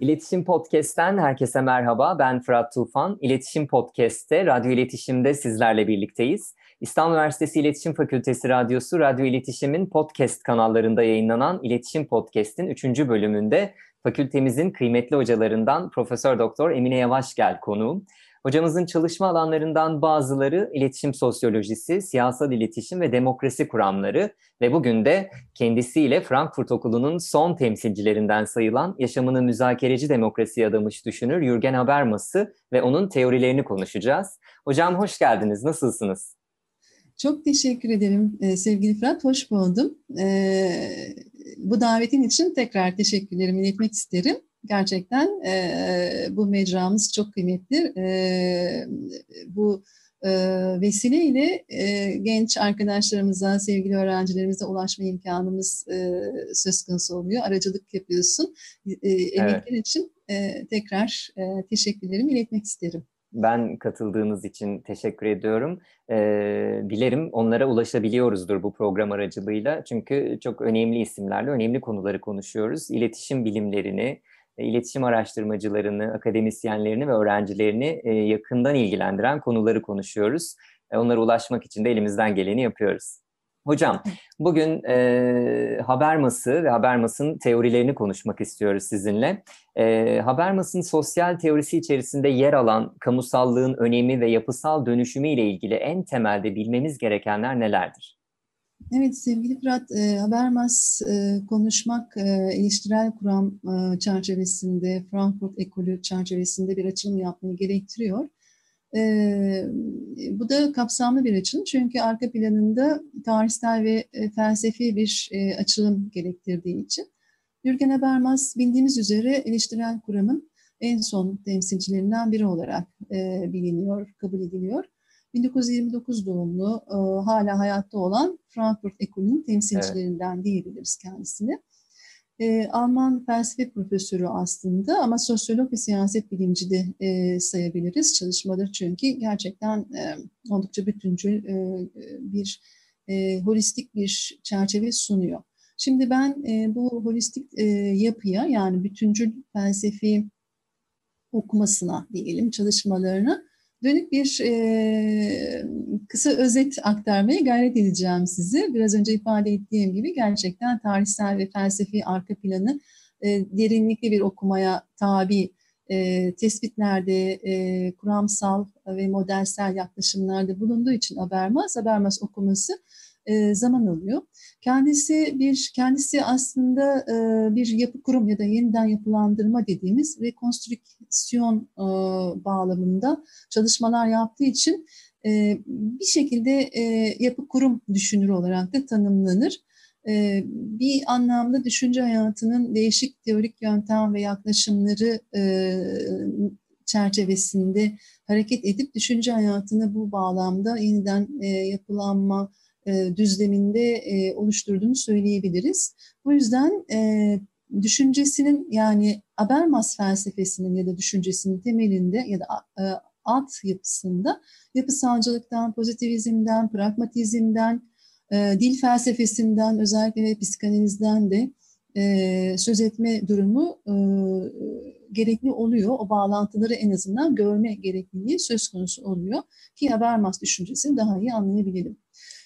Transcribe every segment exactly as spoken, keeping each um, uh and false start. İletişim Podcast'ten herkese merhaba. Ben Fırat Tufan. İletişim Podcast'te, Radyo İletişim'de sizlerle birlikteyiz. İstanbul Üniversitesi İletişim Fakültesi Radyosu, Radyo İletişim'in podcast kanallarında yayınlanan İletişim Podcast'in üçüncü bölümünde fakültemizin kıymetli hocalarından Profesör Doktor Emine Yavaş Gel konuğum. Hocamızın çalışma alanlarından bazıları iletişim sosyolojisi, siyasal iletişim ve demokrasi kuramları ve bugün de kendisiyle Frankfurt Okulu'nun son temsilcilerinden sayılan yaşamını müzakereci demokrasiye adamış düşünür Jürgen Habermas'ı ve onun teorilerini konuşacağız. Hocam hoş geldiniz, nasılsınız? Çok teşekkür ederim sevgili Fırat, hoş buldum. Bu davetin için tekrar teşekkürlerimi iletmek isterim. Gerçekten e, bu mecramız çok kıymetli. E, bu e, vesileyle e, genç arkadaşlarımıza, sevgili öğrencilerimize ulaşma imkanımız e, söz konusu oluyor. Aracılık yapıyorsun. E, emekler evet. için e, tekrar e, teşekkürlerimi iletmek isterim. Ben katıldığınız için teşekkür ediyorum. Ee, dilerim onlara ulaşabiliyoruzdur bu program aracılığıyla. Çünkü çok önemli isimlerle önemli konuları konuşuyoruz. İletişim bilimlerini, iletişim araştırmacılarını, akademisyenlerini ve öğrencilerini yakından ilgilendiren konuları konuşuyoruz. Onlara ulaşmak için de elimizden geleni yapıyoruz. Hocam, bugün e, Habermas'ı ve Habermas'ın teorilerini konuşmak istiyoruz sizinle. E, Habermas'ın sosyal teorisi içerisinde yer alan kamusallığın önemi ve yapısal dönüşümü ile ilgili en temelde bilmemiz gerekenler nelerdir? Evet sevgili Fırat, e, Habermas e, konuşmak e, eleştirel kuram e, çerçevesinde, Frankfurt ekolü çerçevesinde bir açılım yapmayı gerektiriyor. E, bu da kapsamlı bir açılım çünkü arka planında tarihsel ve e, felsefi bir e, açılım gerektirdiği için. Jürgen Habermas bildiğimiz üzere eleştirel kuramın en son temsilcilerinden biri olarak e, biliniyor, kabul ediliyor. bin dokuz yüz yirmi dokuz doğumlu, e, hala hayatta olan Frankfurt Okulu'nun temsilcilerinden evet. diyebiliriz kendisini. E, Alman felsefe profesörü aslında ama sosyolog ve siyaset bilimci de e, sayabiliriz çalışmaları çünkü gerçekten e, oldukça bütüncül e, bir e, holistik bir çerçeve sunuyor. Şimdi ben e, bu holistik e, yapıya yani bütüncül felsefi okumasına diyelim çalışmalarını dönük bir e, kısa özet aktarmaya gayret edeceğim size. Biraz önce ifade ettiğim gibi gerçekten tarihsel ve felsefi arka planı e, derinlikli bir okumaya tabi e, tespitlerde, e, kuramsal ve modelsel yaklaşımlarda bulunduğu için Habermas, Habermas okuması e, zaman alıyor. Kendisi bir kendisi aslında e, bir yapı kurum ya da yeniden yapılandırma dediğimiz rekonstrüksiyon e, bağlamında çalışmalar yaptığı için e, bir şekilde e, yapı kurum düşünürü olarak da tanımlanır. E, bir anlamda düşünce hayatının değişik teorik yöntem ve yaklaşımları e, çerçevesinde hareket edip düşünce hayatını bu bağlamda yeniden e, yapılanma düzleminde oluşturduğunu söyleyebiliriz. Bu yüzden düşüncesinin yani Habermas felsefesinin ya da düşüncesinin temelinde ya da alt yapısında yapısalcılıktan, pozitivizmden, pragmatizmden, dil felsefesinden özellikle ve psikanalizden de söz etme durumu gerekli oluyor. O bağlantıları en azından görme gerekliliği söz konusu oluyor ki Habermas düşüncesini daha iyi anlayabilelim.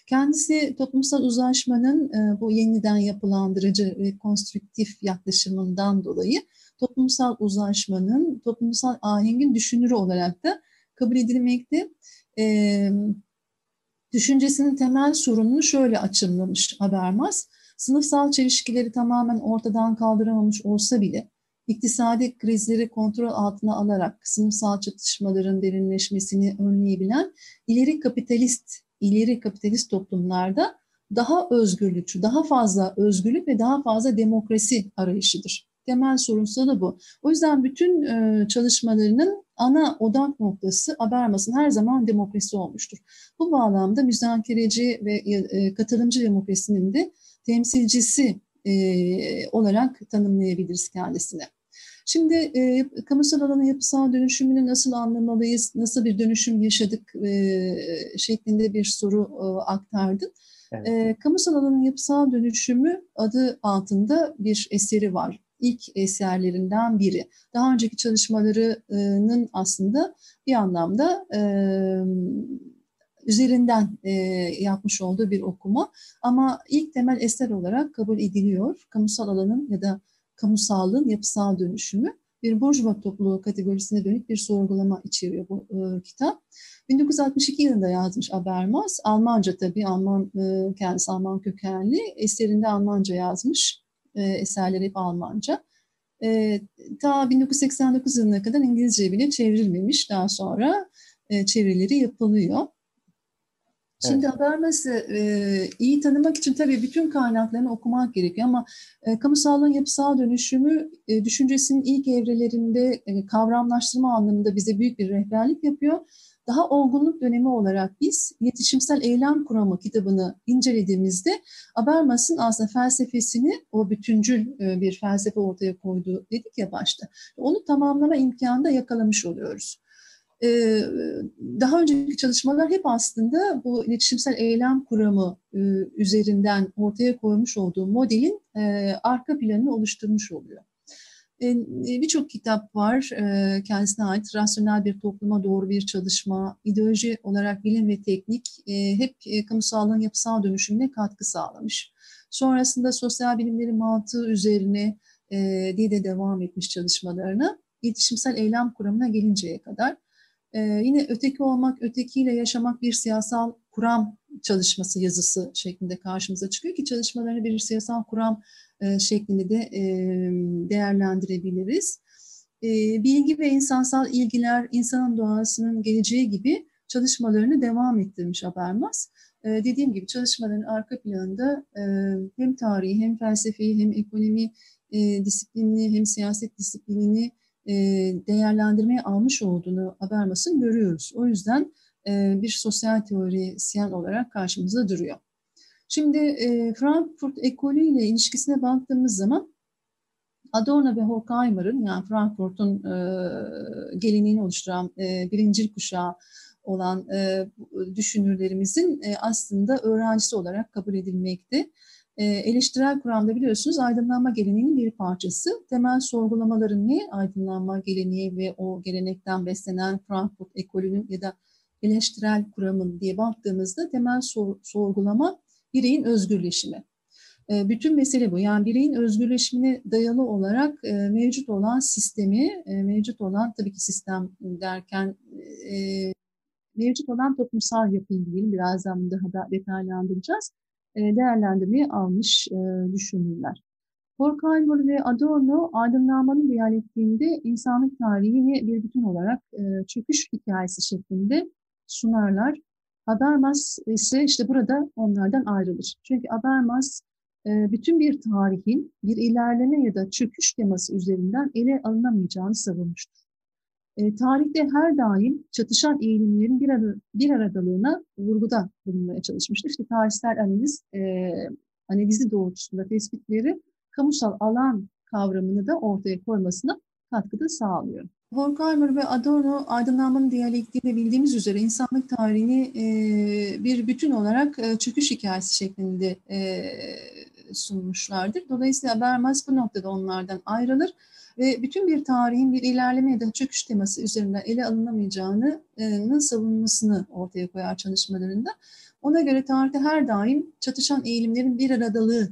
Kendisi toplumsal uzlaşmanın bu yeniden yapılandırıcı ve konstrüktif yaklaşımından dolayı toplumsal uzlaşmanın, toplumsal ahengin düşünürü olarak da kabul edilmekte. E, düşüncesinin temel sorununu şöyle açımlamış Habermas, sınıfsal çelişkileri tamamen ortadan kaldıramamış olsa bile iktisadi krizleri kontrol altına alarak sınıfsal çatışmaların derinleşmesini önleyebilen ileri kapitalist ileri kapitalist toplumlarda daha özgürlükçü, daha fazla özgürlük ve daha fazla demokrasi arayışıdır. Temel sorunsa da bu. O yüzden bütün çalışmalarının ana odak noktası Habermas'ın her zaman demokrasi olmuştur. Bu bağlamda müzakereci ve katılımcı demokrasinin de temsilcisi olarak tanımlayabiliriz kendisini. Şimdi e, kamusal alanın yapısal dönüşümünü nasıl anlamalıyız, nasıl bir dönüşüm yaşadık e, şeklinde bir soru e, aktardım. Evet. E, kamusal alanın yapısal dönüşümü adı altında bir eseri var. ilk eserlerinden biri. Daha önceki çalışmalarının aslında bir anlamda e, üzerinden e, yapmış olduğu bir okuma, ama ilk temel eser olarak kabul ediliyor. Kamusal alanın ya da kamusallığın yapısal dönüşümü bir burjuva topluluğu kategorisine dönük bir sorgulama içeriyor bu e, kitap. bin dokuz yüz altmış iki yılında yazmış Habermas. Almanca tabii, Alman, e, kendisi Alman kökenli. Eserinde Almanca yazmış. E, eserleri hep Almanca. E, ta bin dokuz yüz seksen dokuz yılına kadar İngilizce bile çevrilmemiş. Daha sonra e, çevirileri yapılıyor. Şimdi evet. Habermas'ı e, iyi tanımak için tabii bütün kaynaklarını okumak gerekiyor, ama e, kamusallığın yapısal dönüşümü e, düşüncesinin ilk evrelerinde e, kavramlaştırma anlamında bize büyük bir rehberlik yapıyor. Daha olgunluk dönemi olarak biz İletişimsel Eylem Kuramı kitabını incelediğimizde Habermas'ın aslında felsefesini, o bütüncül e, bir felsefe ortaya koydu dedik ya başta, onu tamamlama imkanı da yakalamış oluyoruz. Daha önceki çalışmalar hep aslında bu iletişimsel eylem kuramı üzerinden ortaya koymuş olduğu modelin arka planını oluşturmuş oluyor. Birçok kitap var kendisine ait. Rasyonel bir topluma doğru bir çalışma, ideoloji olarak bilim ve teknik hep kamusallığın yapısal dönüşümüne katkı sağlamış. Sonrasında sosyal bilimlerin mantığı üzerine diye de devam etmiş çalışmalarına, iletişimsel eylem kuramına gelinceye kadar. Ee, yine öteki olmak, ötekiyle yaşamak bir siyasal kuram çalışması yazısı şeklinde karşımıza çıkıyor ki çalışmalarını bir siyasal kuram e, şeklinde de e, değerlendirebiliriz. E, bilgi ve insansal ilgiler, insanın doğasının geleceği gibi çalışmalarını devam ettirmiş Habermas. E, dediğim gibi çalışmaların arka planında e, hem tarihi, hem felsefeyi, hem ekonomi e, disiplinini, hem siyaset disiplinini değerlendirmeye almış olduğunu Habermas'ın görüyoruz. O yüzden bir sosyal teorisyen olarak karşımıza duruyor. Şimdi Frankfurt ekolü ile ilişkisine baktığımız zaman Adorno ve Horkheimer'ın, yani Frankfurt'un geleneğini oluşturan birincil kuşağı olan düşünürlerimizin aslında öğrencisi olarak kabul edilmekte. Eleştirel kuramda biliyorsunuz aydınlanma geleneğinin bir parçası. Temel sorgulamaların ne? Aydınlanma geleneği ve o gelenekten beslenen Frankfurt ekolünün ya da eleştirel kuramın diye baktığımızda temel sor- sorgulama bireyin özgürleşimi. Bütün mesele bu. Yani bireyin özgürleşimine dayalı olarak mevcut olan sistemi, mevcut olan tabii ki sistem derken mevcut olan toplumsal yapıyı diyelim. Birazdan bunu daha detaylandıracağız. Değerlendirmeyi almış e, düşünürler. Horkheimer ve Adorno aydınlanmanın diyalektiğinde insanlık tarihini bir bütün olarak e, çöküş hikayesi şeklinde sunarlar. Habermas ise işte burada onlardan ayrılır. Çünkü Habermas e, bütün bir tarihin bir ilerleme ya da çöküş teması üzerinden ele alınamayacağını savunmuştur. E, tarihte her daim çatışan eğilimlerin bir, ara, bir aradalığına vurguda bulunmaya çalışmıştır. İşte tarihsel analiz, e, analizi doğrultusunda tespitleri kamusal alan kavramını da ortaya koymasına katkıda sağlıyor. Horkheimer ve Adorno aydınlanmanın diyalektiğini bildiğimiz üzere insanlık tarihini e, bir bütün olarak e, çöküş hikayesi şeklinde e, sunmuşlardır. Dolayısıyla Habermas bu noktada onlardan ayrılır ve bütün bir tarihin bir ilerleme ya da çöküş teması üzerinden ele alınamayacağının savunmasını ortaya koyar çalışmalarında. Ona göre tarihte her daim çatışan eğilimlerin bir aradalığı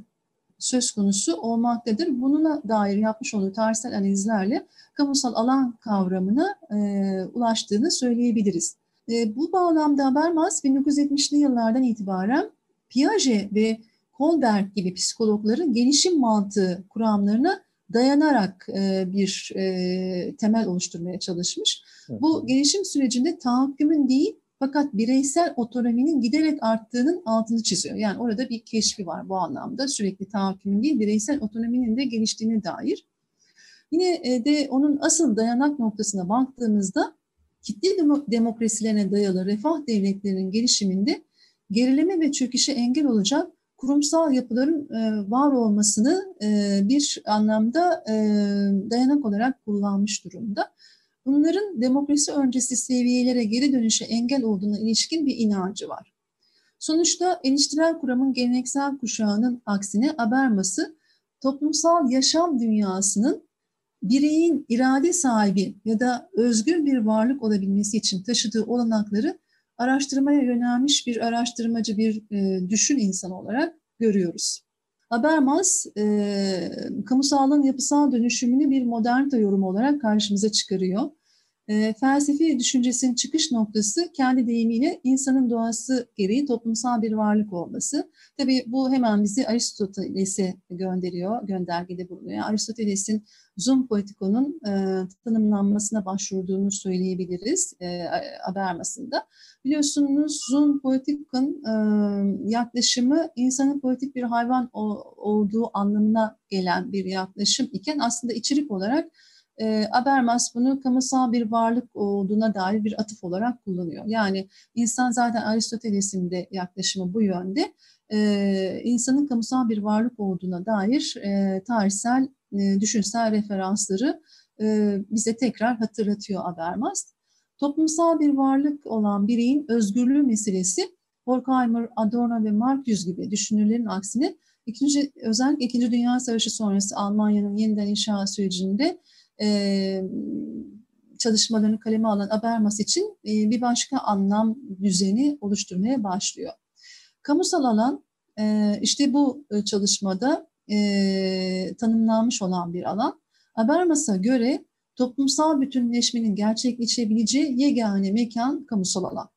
söz konusu olmaktadır. Bununla dair yapmış olduğu tarihsel analizlerle kamusal alan kavramına e, ulaştığını söyleyebiliriz. E, bu bağlamda Habermas bin dokuz yüz yetmişli yıllardan itibaren Piaget ve Holberg gibi psikologların gelişim mantığı kuramlarına dayanarak bir temel oluşturmaya çalışmış. Evet. Bu gelişim sürecinde tahakkümün değil fakat bireysel otonominin giderek arttığının altını çiziyor. Yani orada bir keşfi var bu anlamda. Sürekli tahakkümün değil bireysel otonominin de geliştiğine dair. Yine de onun asıl dayanak noktasına baktığımızda kitle demokrasilerine dayalı refah devletlerinin gelişiminde gerileme ve çöküşe engel olacak kurumsal yapıların var olmasını bir anlamda dayanak olarak kullanmış durumda. Bunların demokrasi öncesi seviyelere geri dönüşe engel olduğuna ilişkin bir inancı var. Sonuçta eleştirel kuramın geleneksel kuşağının aksine Habermas'ı toplumsal yaşam dünyasının bireyin irade sahibi ya da özgür bir varlık olabilmesi için taşıdığı olanakları araştırmaya yönelmiş bir araştırmacı, bir e, düşün insanı olarak görüyoruz. Habermas, e, kamusallığın yapısal dönüşümünü bir modernite yorumu olarak karşımıza çıkarıyor. E, felsefi düşüncesinin çıkış noktası kendi deyimiyle insanın doğası gereği toplumsal bir varlık olması. Tabii bu hemen bizi Aristoteles'e gönderiyor, göndergede bulunuyor. Aristoteles'in zoom politikonun e, tanımlanmasına başvurduğunu söyleyebiliriz e, Habermas'ın da. Biliyorsunuz zoom politikon e, yaklaşımı insanın politik bir hayvan o, olduğu anlamına gelen bir yaklaşım iken aslında içerik olarak E, Habermas bunu kamusal bir varlık olduğuna dair bir atıf olarak kullanıyor. Yani insan zaten Aristoteles'in de yaklaşımı bu yönde. E, insanın kamusal bir varlık olduğuna dair e, tarihsel, e, düşünsel referansları e, bize tekrar hatırlatıyor Habermas. Toplumsal bir varlık olan bireyin özgürlüğü meselesi Horkheimer, Adorno ve Marcuse gibi düşünürlerin aksine ikinci, özellikle İkinci Dünya Savaşı sonrası Almanya'nın yeniden inşa sürecinde Ee, çalışmalarını kaleme alan Habermas için e, bir başka anlam düzeni oluşturmaya başlıyor. Kamusal alan e, işte bu çalışmada e, tanımlanmış olan bir alan. Habermas'a göre toplumsal bütünleşmenin gerçekleşebileceği yegane mekan kamusal alan.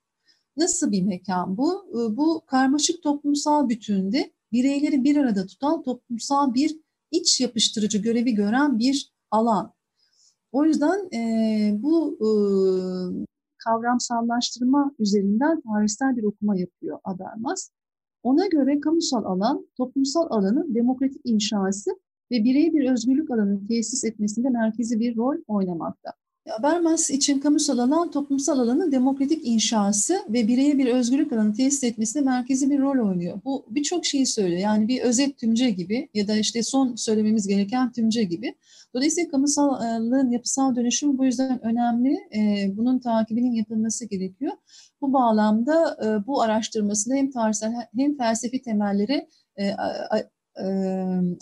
Nasıl bir mekan bu? E, bu karmaşık toplumsal bütünde bireyleri bir arada tutan toplumsal bir iç yapıştırıcı görevi gören bir alan. O yüzden e, bu e, kavramsallaştırma üzerinden tarihsel bir okuma yapıyor Habermas. Ona göre kamusal alan, toplumsal alanın demokratik inşası ve bireye bir özgürlük alanını tesis etmesinde merkezi bir rol oynamakta. Habermas için kamusal alan, toplumsal alanın demokratik inşası ve bireye bir özgürlük alanı tesis etmesinde merkezi bir rol oynuyor. Bu birçok şeyi söylüyor. Yani bir özet tümce gibi ya da işte son söylememiz gereken tümce gibi. Dolayısıyla kamusallığın yapısal dönüşümü bu yüzden önemli. Bunun takibinin yapılması gerekiyor. Bu bağlamda bu araştırmasında hem tarihsel hem felsefi temellere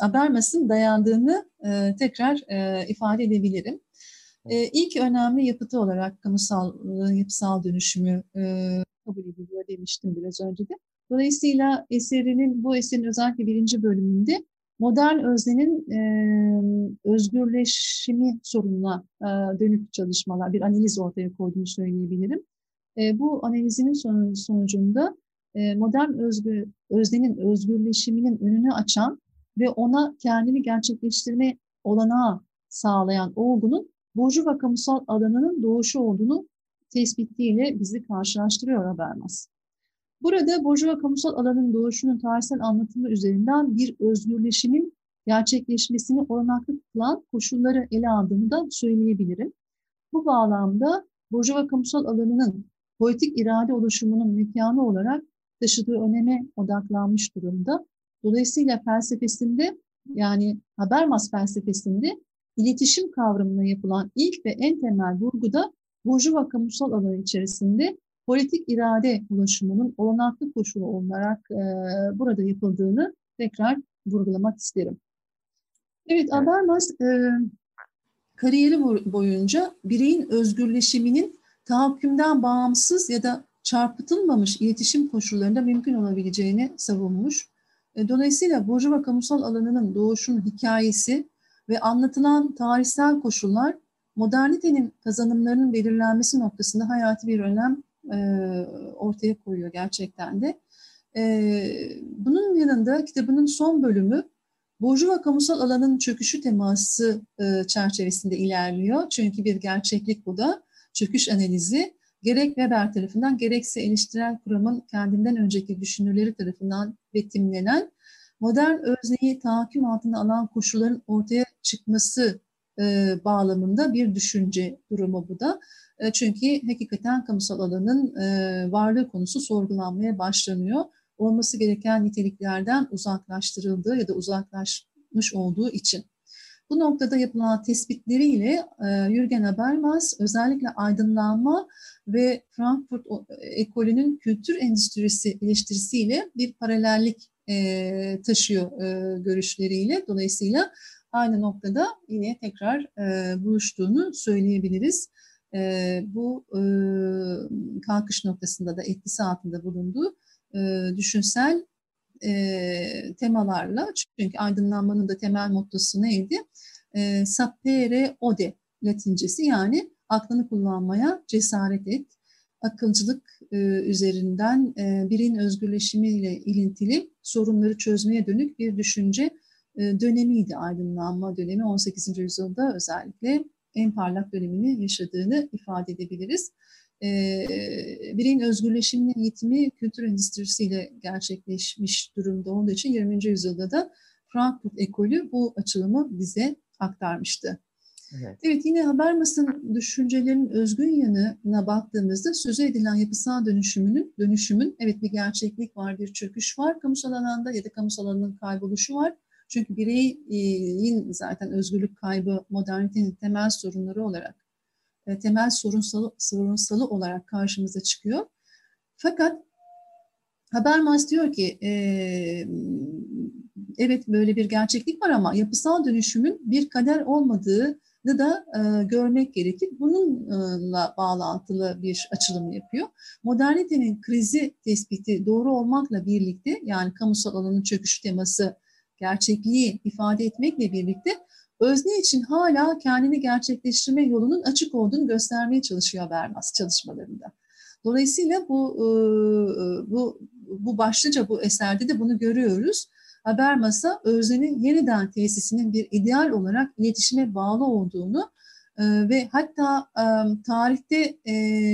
Habermas'ın dayandığını tekrar ifade edebilirim. Ee, ilk önemli yapıtı olarak kamusallığın yapısal dönüşümü e, kabul ediliyor demiştim biraz önce de. Dolayısıyla eserinin, bu eserin özellikle birinci bölümünde modern öznenin e, özgürleşimi sorununa e, dönük çalışmalar, bir analiz ortaya koyduğunu söyleyebilirim. E, bu analizinin son, sonucunda e, modern özgür, öznenin özgürleşiminin önünü açan ve ona kendini gerçekleştirme olanağı sağlayan olgunun burjuva kamusal alanının doğuşu olduğunu tespitiyle bizi karşılaştırıyor Habermas. Burada burjuva kamusal alanın doğuşunun tarihsel anlatımı üzerinden bir özgürleşimin gerçekleşmesini olanaklı kılan koşulları ele aldığını da söyleyebilirim. Bu bağlamda burjuva kamusal alanının politik irade oluşumunun mekanı olarak taşıdığı öneme odaklanmış durumda. Dolayısıyla felsefesinde, yani Habermas felsefesinde İletişim kavramına yapılan ilk ve en temel vurguda burjuva kamusal alanı içerisinde politik irade ulaşımının olanaklı koşulu olarak e, burada yapıldığını tekrar vurgulamak isterim. Evet, Habermas e, kariyeri boyunca bireyin özgürleşiminin tahakkümden bağımsız ya da çarpıtılmamış iletişim koşullarında mümkün olabileceğini savunmuş. E, dolayısıyla burjuva kamusal alanının doğuşunun hikayesi ve anlatılan tarihsel koşullar modernitenin kazanımlarının belirlenmesi noktasında hayati bir önem e, ortaya koyuyor gerçekten de. E, bunun yanında kitabının son bölümü burjuva kamusal alanın çöküşü teması e, çerçevesinde ilerliyor. Çünkü bir gerçeklik bu da, çöküş analizi. Gerek Weber tarafından gerekse eleştirel kuramın kendinden önceki düşünürleri tarafından betimlenen modern özneyi tahakküm altına alan koşulların ortaya çıkması e, bağlamında bir düşünce durumu bu da. E, çünkü hakikaten kamusal alanın e, varlığı konusu sorgulanmaya başlanıyor. Olması gereken niteliklerden uzaklaştırıldığı ya da uzaklaşmış olduğu için. Bu noktada yapılan tespitleriyle e, Jürgen Habermas özellikle aydınlanma ve Frankfurt ekolünün kültür endüstrisi eleştirisiyle bir paralellik e, taşıyor e, görüşleriyle. Dolayısıyla aynı noktada yine tekrar e, buluştuğunu söyleyebiliriz. E, bu e, kalkış noktasında da etkisi altında bulunduğu e, düşünsel e, temalarla, çünkü aydınlanmanın da temel mottosu neydi? E, Sapere ode Latincesi, yani aklını kullanmaya cesaret et. Akılcılık e, üzerinden e, bireyin özgürleşimiyle ilintili sorunları çözmeye dönük bir düşünce e, dönemiydi aydınlanma dönemi. on sekizinci yüzyılda özellikle en parlak dönemini yaşadığını ifade edebiliriz. E, bireyin özgürleşiminin eğitimi kültür endüstrisiyle gerçekleşmiş durumda. Onun için yirminci yüzyılda da Frankfurt Ekolü bu açılımı bize aktarmıştı. Evet. Evet, yine Habermas'ın düşüncelerinin özgün yanına baktığımızda sözü edilen yapısal dönüşümünün, dönüşümün evet bir gerçeklik var, bir çöküş var kamusal alanda ya da kamusal alanın kayboluşu var. Çünkü bireyin zaten özgürlük kaybı modernitenin temel sorunları olarak, temel sorunsalı, sorunsalı olarak karşımıza çıkıyor. Fakat Habermas diyor ki e, evet böyle bir gerçeklik var ama yapısal dönüşümün bir kader olmadığı da e, görmek gerekir. Bununla bağlantılı bir açılım yapıyor. Modernitenin krizi tespiti doğru olmakla birlikte, yani kamusal alanın çöküş teması gerçekliği ifade etmekle birlikte özne için hala kendini gerçekleştirme yolunun açık olduğunu göstermeye çalışıyor Habermas çalışmalarında. Dolayısıyla bu bu bu başlıca bu eserde de bunu görüyoruz. Habermas'a öznenin yeniden tesisinin bir ideal olarak iletişime bağlı olduğunu ve hatta tarihte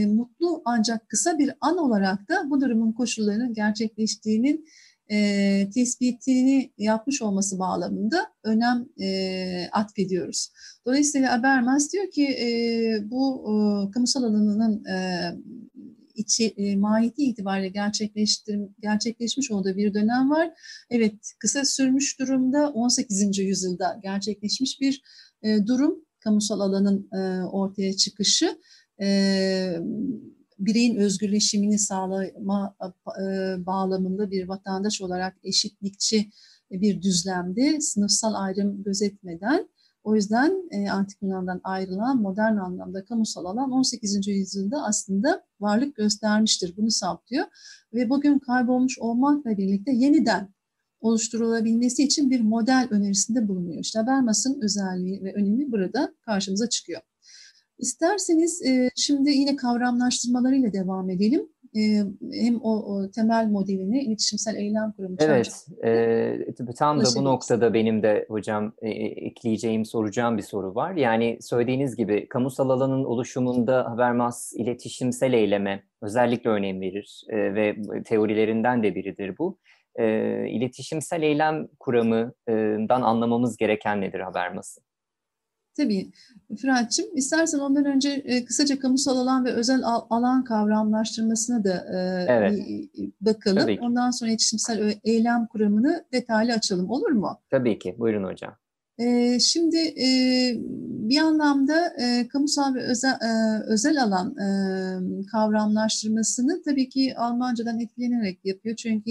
mutlu ancak kısa bir an olarak da bu durumun koşullarının gerçekleştiğinin e, tespitini yapmış olması bağlamında önem e, atfediyoruz. Dolayısıyla Habermas diyor ki e, bu e, kamusal alanının e, İçi, e, mahiyeti itibariyle gerçekleşmiş olduğu bir dönem var. Evet, kısa sürmüş durumda, on sekizinci yüzyılda gerçekleşmiş bir e, durum. Kamusal alanın e, ortaya çıkışı, e, bireyin özgürleşimini sağlama e, bağlamında bir vatandaş olarak eşitlikçi bir düzlemde, sınıfsal ayrım gözetmeden. O yüzden e, Antik Yunan'dan ayrılan modern anlamda kamusal alan on sekizinci yüzyılda aslında varlık göstermiştir. Bunu saptıyor ve bugün kaybolmuş olmakla birlikte yeniden oluşturulabilmesi için bir model önerisinde bulunuyor. İşte Habermas'ın özelliği ve önemi burada karşımıza çıkıyor. İsterseniz e, şimdi yine kavramlaştırmalarıyla devam edelim. E, hem o, o temel modelini iletişimsel eylem kuramı. Evet, e, tam da bu noktada benim de hocam e, ekleyeceğim, soracağım bir soru var. Yani söylediğiniz gibi kamusal alanın oluşumunda Habermas iletişimsel eyleme özellikle önem verir e, ve teorilerinden de biridir bu. E, iletişimsel eylem kuramından anlamamız gereken nedir Habermas'ın? Tabii Fırat'cığım, istersen ondan önce e, kısaca kamusal alan ve özel al- alan kavramlaştırmasına da e, evet. e, bakalım. Ondan sonra iletişimsel eylem kuramını detaylı açalım, olur mu? Tabii ki, buyurun hocam. E, şimdi e, bir anlamda e, kamusal ve özel, e, özel alan e, kavramlaştırmasını tabii ki Almancadan etkilenerek yapıyor. Çünkü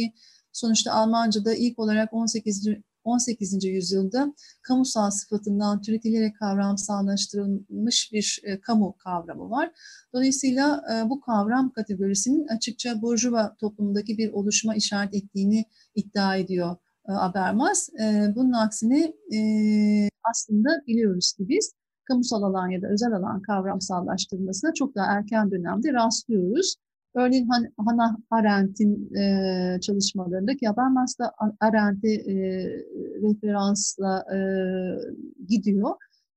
sonuçta Almanca'da ilk olarak on sekizinci yüzyılda kamusal sıfatından türetilerek kavramsallaştırılmış bir e, kamu kavramı var. Dolayısıyla e, bu kavram kategorisinin açıkça burjuva toplumundaki bir oluşuma işaret ettiğini iddia ediyor e, Habermas. E, bunun aksine e, aslında biliyoruz ki biz kamusal alan ya da özel alan kavramsallaştırılmasına çok daha erken dönemde rastlıyoruz. Örneğin Hannah Arendt'in e, çalışmalarındaki Habermas da Arendt'e e, referansla e, gidiyor.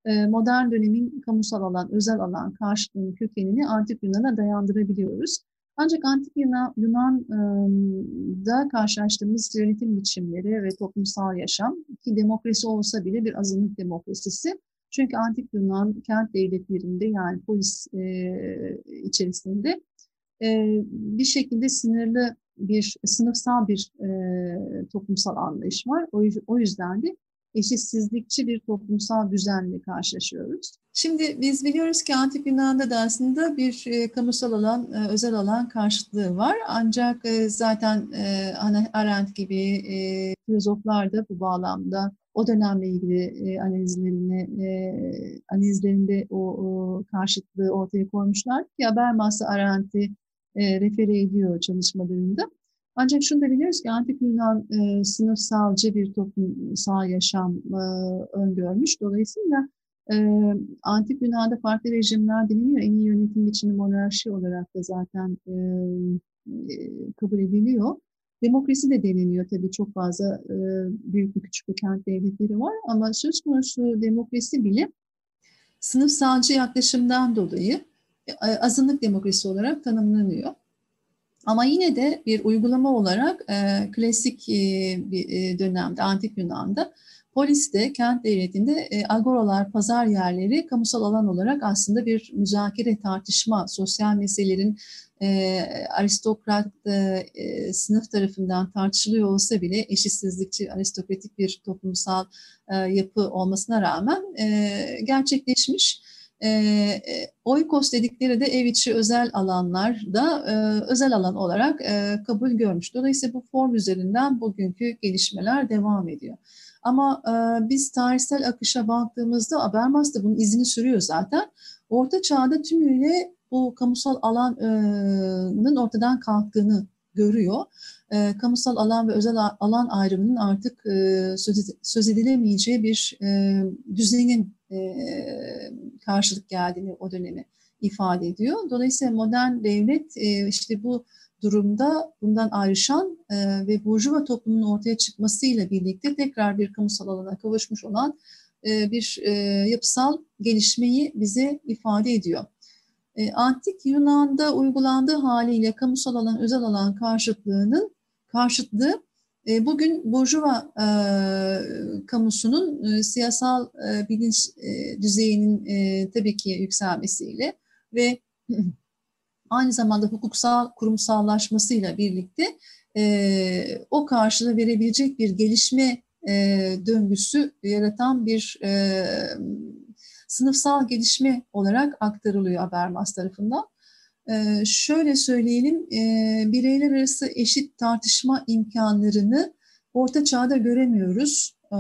E, modern dönemin kamusal alan, özel alan karşılığının kökenini Antik Yunan'a dayandırabiliyoruz. Ancak Antik Yunan, Yunan'da karşılaştığımız yönetim biçimleri ve toplumsal yaşam, ki demokrasi olsa bile bir azınlık demokrasisi. Çünkü Antik Yunan kent devletlerinde, yani polis e, içerisinde bir şekilde sınırlı bir, sınıfsal bir e, toplumsal anlayış var. O, o yüzden de eşitsizlikçi bir toplumsal düzenle karşılaşıyoruz. Şimdi biz biliyoruz ki Antik Yunan'da da aslında bir e, kamusal alan, e, özel alan karşıtlığı var. Ancak e, zaten e, Hannah Arendt gibi e, filozoflar da bu bağlamda o dönemle ilgili e, analizlerini, e, analizlerinde o, o karşıtlığı ortaya koymuşlar. Habermas Arendt'i e, refere ediyor çalışmalarında. Ancak şunu da biliyoruz ki Antik Yunan e, sınıfsalcı bir toplumsal yaşam e, öngörmüş. Dolayısıyla e, Antik Yunan'da farklı rejimler deniliyor. En iyi yönetim biçimi monarşi olarak da zaten e, e, kabul ediliyor. Demokrasi de deniliyor tabii, çok fazla e, büyük ve küçük bir kent devletleri var. Ama söz konusu demokrasi bile sınıfsalcı yaklaşımdan dolayı e, azınlık demokrasi olarak tanımlanıyor. Ama yine de bir uygulama olarak e, klasik e, bir dönemde, Antik Yunan'da poliste, kent devletinde e, agoralar, pazar yerleri kamusal alan olarak aslında bir müzakere, tartışma, sosyal meselelerin e, aristokrat e, sınıf tarafından tartışılıyor olsa bile eşitsizlikçi, aristokratik bir toplumsal e, yapı olmasına rağmen e, gerçekleşmiş. E, oikos dedikleri de ev içi özel alanlar da e, özel alan olarak e, kabul görmüş. Dolayısıyla bu form üzerinden bugünkü gelişmeler devam ediyor. Ama e, biz tarihsel akışa baktığımızda Habermas da bunun izini sürüyor zaten. Orta çağda tümüyle bu kamusal alanın ortadan kalktığını görüyor. E, kamusal alan ve özel alan ayrımının artık e, söz, söz edilemeyeceği bir e, düzenin karşılık geldiğini o dönemi ifade ediyor. Dolayısıyla modern devlet işte bu durumda bundan ayrışan ve burjuva toplumunun ortaya çıkmasıyla birlikte tekrar bir kamusal alana kavuşmuş olan bir yapısal gelişmeyi bize ifade ediyor. Antik Yunan'da uygulandığı haliyle kamusal alan, özel alan karşıtlığının karşıtlığı bugün burjuva e, kamusunun e, siyasal e, bilinç e, düzeyinin e, tabii ki yükselmesiyle ve aynı zamanda hukuksal kurumsallaşmasıyla birlikte e, o karşılığı verebilecek bir gelişme e, döngüsü yaratan bir e, sınıfsal gelişme olarak aktarılıyor Habermas tarafından. Ee, şöyle söyleyelim, e, bireyler arası eşit tartışma imkanlarını Orta Çağ'da göremiyoruz. Ee,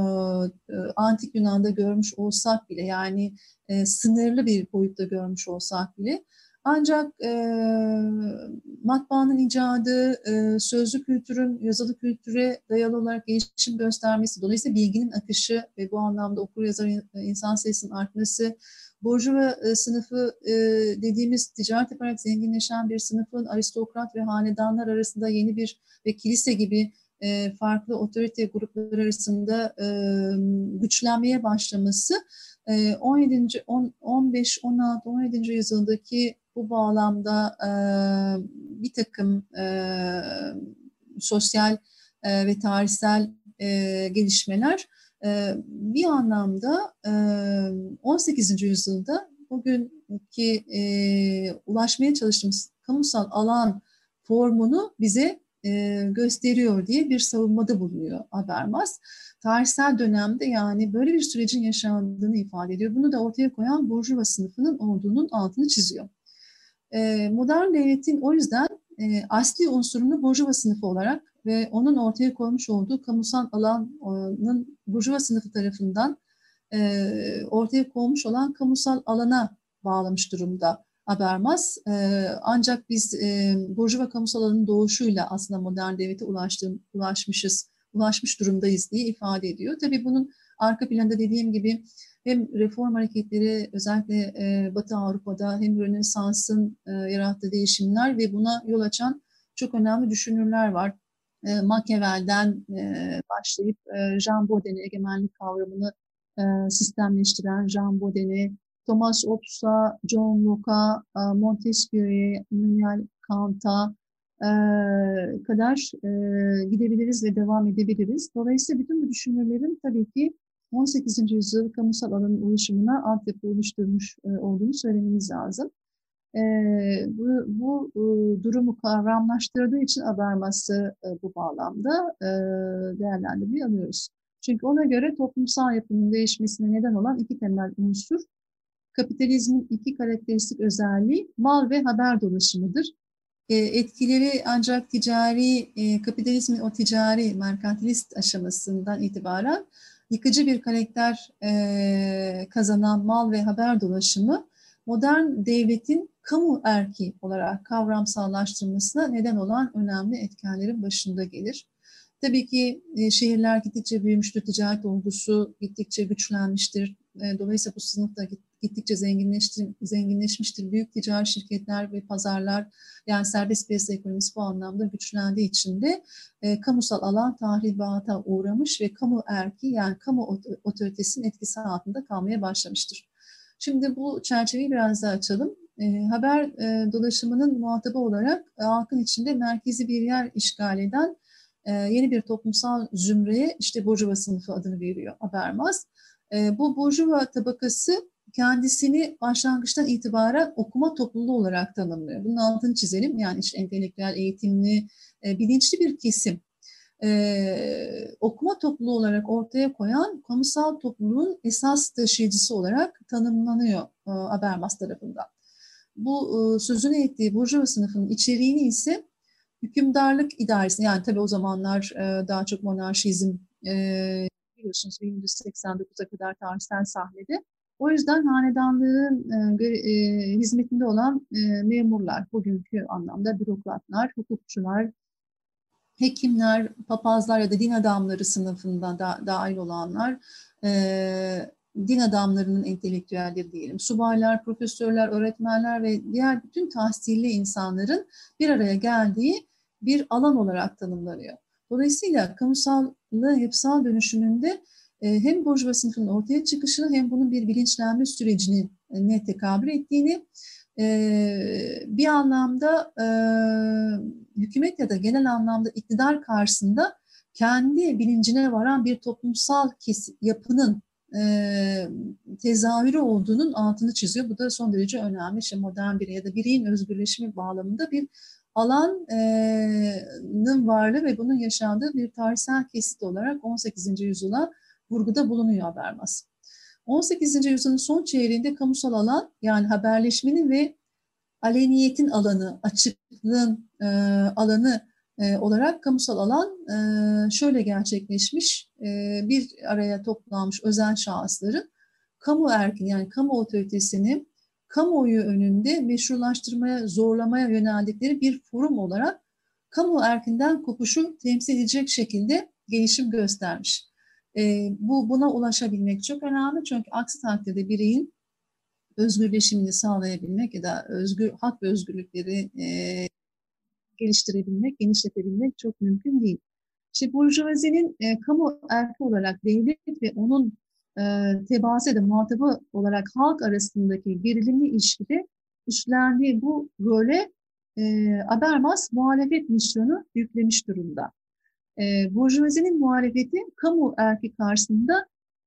Antik Yunan'da görmüş olsak bile, yani e, sınırlı bir boyutta görmüş olsak bile. Ancak e, matbaanın icadı, e, sözlü kültürün yazılı kültüre dayalı olarak gelişim göstermesi, dolayısıyla bilginin akışı ve bu anlamda okur yazar insan sayısının artması, burjuva sınıfı dediğimiz ticaret yaparak zenginleşen bir sınıfın aristokrat ve hanedanlar arasında yeni bir ve kilise gibi farklı otorite grupları arasında güçlenmeye başlaması on beş on altı on yedinci yüzyıldaki bu bağlamda bir takım sosyal ve tarihsel gelişmeler bir anlamda on sekizinci yüzyılda bugünkü ulaşmaya çalıştığımız kamusal alan formunu bize gösteriyor diye bir savunmada bulunuyor Habermas. Tarihsel dönemde yani böyle bir sürecin yaşandığını ifade ediyor. Bunu da ortaya koyan burjuva sınıfının olduğunun altını çiziyor. Modern devletin o yüzden asli unsurunu burjuva sınıfı olarak ve onun ortaya koymuş olduğu kamusal alanın burjuva sınıfı tarafından e, ortaya koymuş olan kamusal alana bağlamış durumda Habermas. E, ancak biz e, burjuva kamusal alanın doğuşuyla aslında modern devlete ulaştığım, ulaşmışız, ulaşmış durumdayız diye ifade ediyor. Tabii bunun arka planda dediğim gibi hem reform hareketleri özellikle e, Batı Avrupa'da hem Rönesans'ın e, yarattığı değişimler ve buna yol açan çok önemli düşünürler var. E, Machiavelli'den e, başlayıp e, Jean Bodin'e egemenlik kavramını e, sistemleştiren Jean Bodin'e, Thomas Hobbes'a, John Locke'a, e, Montesquieu'ye, Immanuel Kant'a e, kadar e, gidebiliriz ve devam edebiliriz. Dolayısıyla bütün bu düşünürlerin tabii ki on sekizinci yüzyıl kamusal alanın oluşumuna altyapı oluşturmuş e, olduğunu söylememiz lazım. Ee, bu, bu e, durumu kavramlaştırdığı için Habermas'ı e, bu bağlamda e, değerlendirmeyi alıyoruz. Çünkü ona göre toplumsal yapının değişmesine neden olan iki temel unsur, kapitalizmin iki karakteristik özelliği mal ve haber dolaşımıdır. E, etkileri ancak ticari, e, kapitalizmin o ticari, merkantilist aşamasından itibaren yıkıcı bir karakter e, kazanan mal ve haber dolaşımı modern devletin kamu erki olarak kavramsallaştırmasına neden olan önemli etkenlerin başında gelir. Tabii ki e, şehirler gittikçe büyümüştür, ticaret olgusu gittikçe güçlenmiştir. E, dolayısıyla bu sınıf da gittikçe zenginleşmiştir. Büyük ticari şirketler ve pazarlar, yani serbest piyasa ekonomisi bu anlamda güçlendiği için de e, kamusal alan tahribata uğramış ve kamu erki, yani kamu otoritesinin etkisi altında kalmaya başlamıştır. Şimdi bu çerçeveyi biraz daha açalım. E, haber e, dolaşımının muhatabı olarak e, halkın içinde merkezi bir yer işgal eden e, yeni bir toplumsal zümreye işte burjuva sınıfı adını veriyor Habermas. E, bu burjuva tabakası kendisini başlangıçtan itibaren okuma topluluğu olarak tanımlıyor. Bunun altını çizelim. Yani işte entelektüel, eğitimli, e, bilinçli bir kesim. E, okuma topluluğu olarak ortaya koyan kamusal topluluğun esas taşıyıcısı olarak tanımlanıyor e, Habermas tarafından. Bu e, sözünü ettiği burjuva sınıfının içeriğini ise hükümdarlık idaresi, yani tabii o zamanlar e, daha çok monarşizm, e, biliyorsunuz bin dokuz yüz seksen dokuza kadar tarihsel sahnede. O yüzden hanedanlığın e, e, hizmetinde olan e, memurlar, bugünkü anlamda bürokratlar, hukukçular, hekimler, papazlar ya da din adamları sınıfından da, dahil olanlar, e, din adamlarının entelektüelleri diyelim, subaylar, profesörler, öğretmenler ve diğer bütün tahsilli insanların bir araya geldiği bir alan olarak tanımlanıyor. Dolayısıyla kamusallığın yapısal dönüşümünde hem burjuva sınıfının ortaya çıkışını hem bunun bir bilinçlenme sürecini ne tekabül ettiğini, bir anlamda hükümet ya da genel anlamda iktidar karşısında kendi bilincine varan bir toplumsal yapının tezahürü olduğunun altını çiziyor. Bu da son derece önemli. İşte modern birey ya da bireyin özgürleşimi bağlamında bir alanın varlığı ve bunun yaşandığı bir tarihsel kesit olarak on sekizinci yüzyıla vurguda bulunuyor Habermas. on sekizinci yüzyılın son çeyreğinde kamusal alan, yani haberleşmenin ve aleniyetin alanı, açıklığın e, alanı e, olarak kamusal alan e, şöyle gerçekleşmiş, e, bir araya toplanmış özel şahısların kamu erkin, yani kamu otoritesini kamuoyu önünde meşrulaştırmaya, zorlamaya yöneldikleri bir forum olarak kamu erkinden kopuşu temsil edecek şekilde gelişim göstermiş. E, bu buna ulaşabilmek çok önemli, çünkü aksi takdirde bireyin özgürleşimini sağlayabilmek ya da özgür hak ve özgürlükleri e, geliştirebilmek, genişletebilmek çok mümkün değil. İşte burjuvazinin e, kamu erki olarak devlet ve onun e, tebaası ya da muhatabı olarak halk arasındaki gerilimli ilişkide üstlendiği bu role e, Habermas muhalefet misyonu yüklemiş durumda. E, burjuvazinin muhalefeti kamu erki karşısında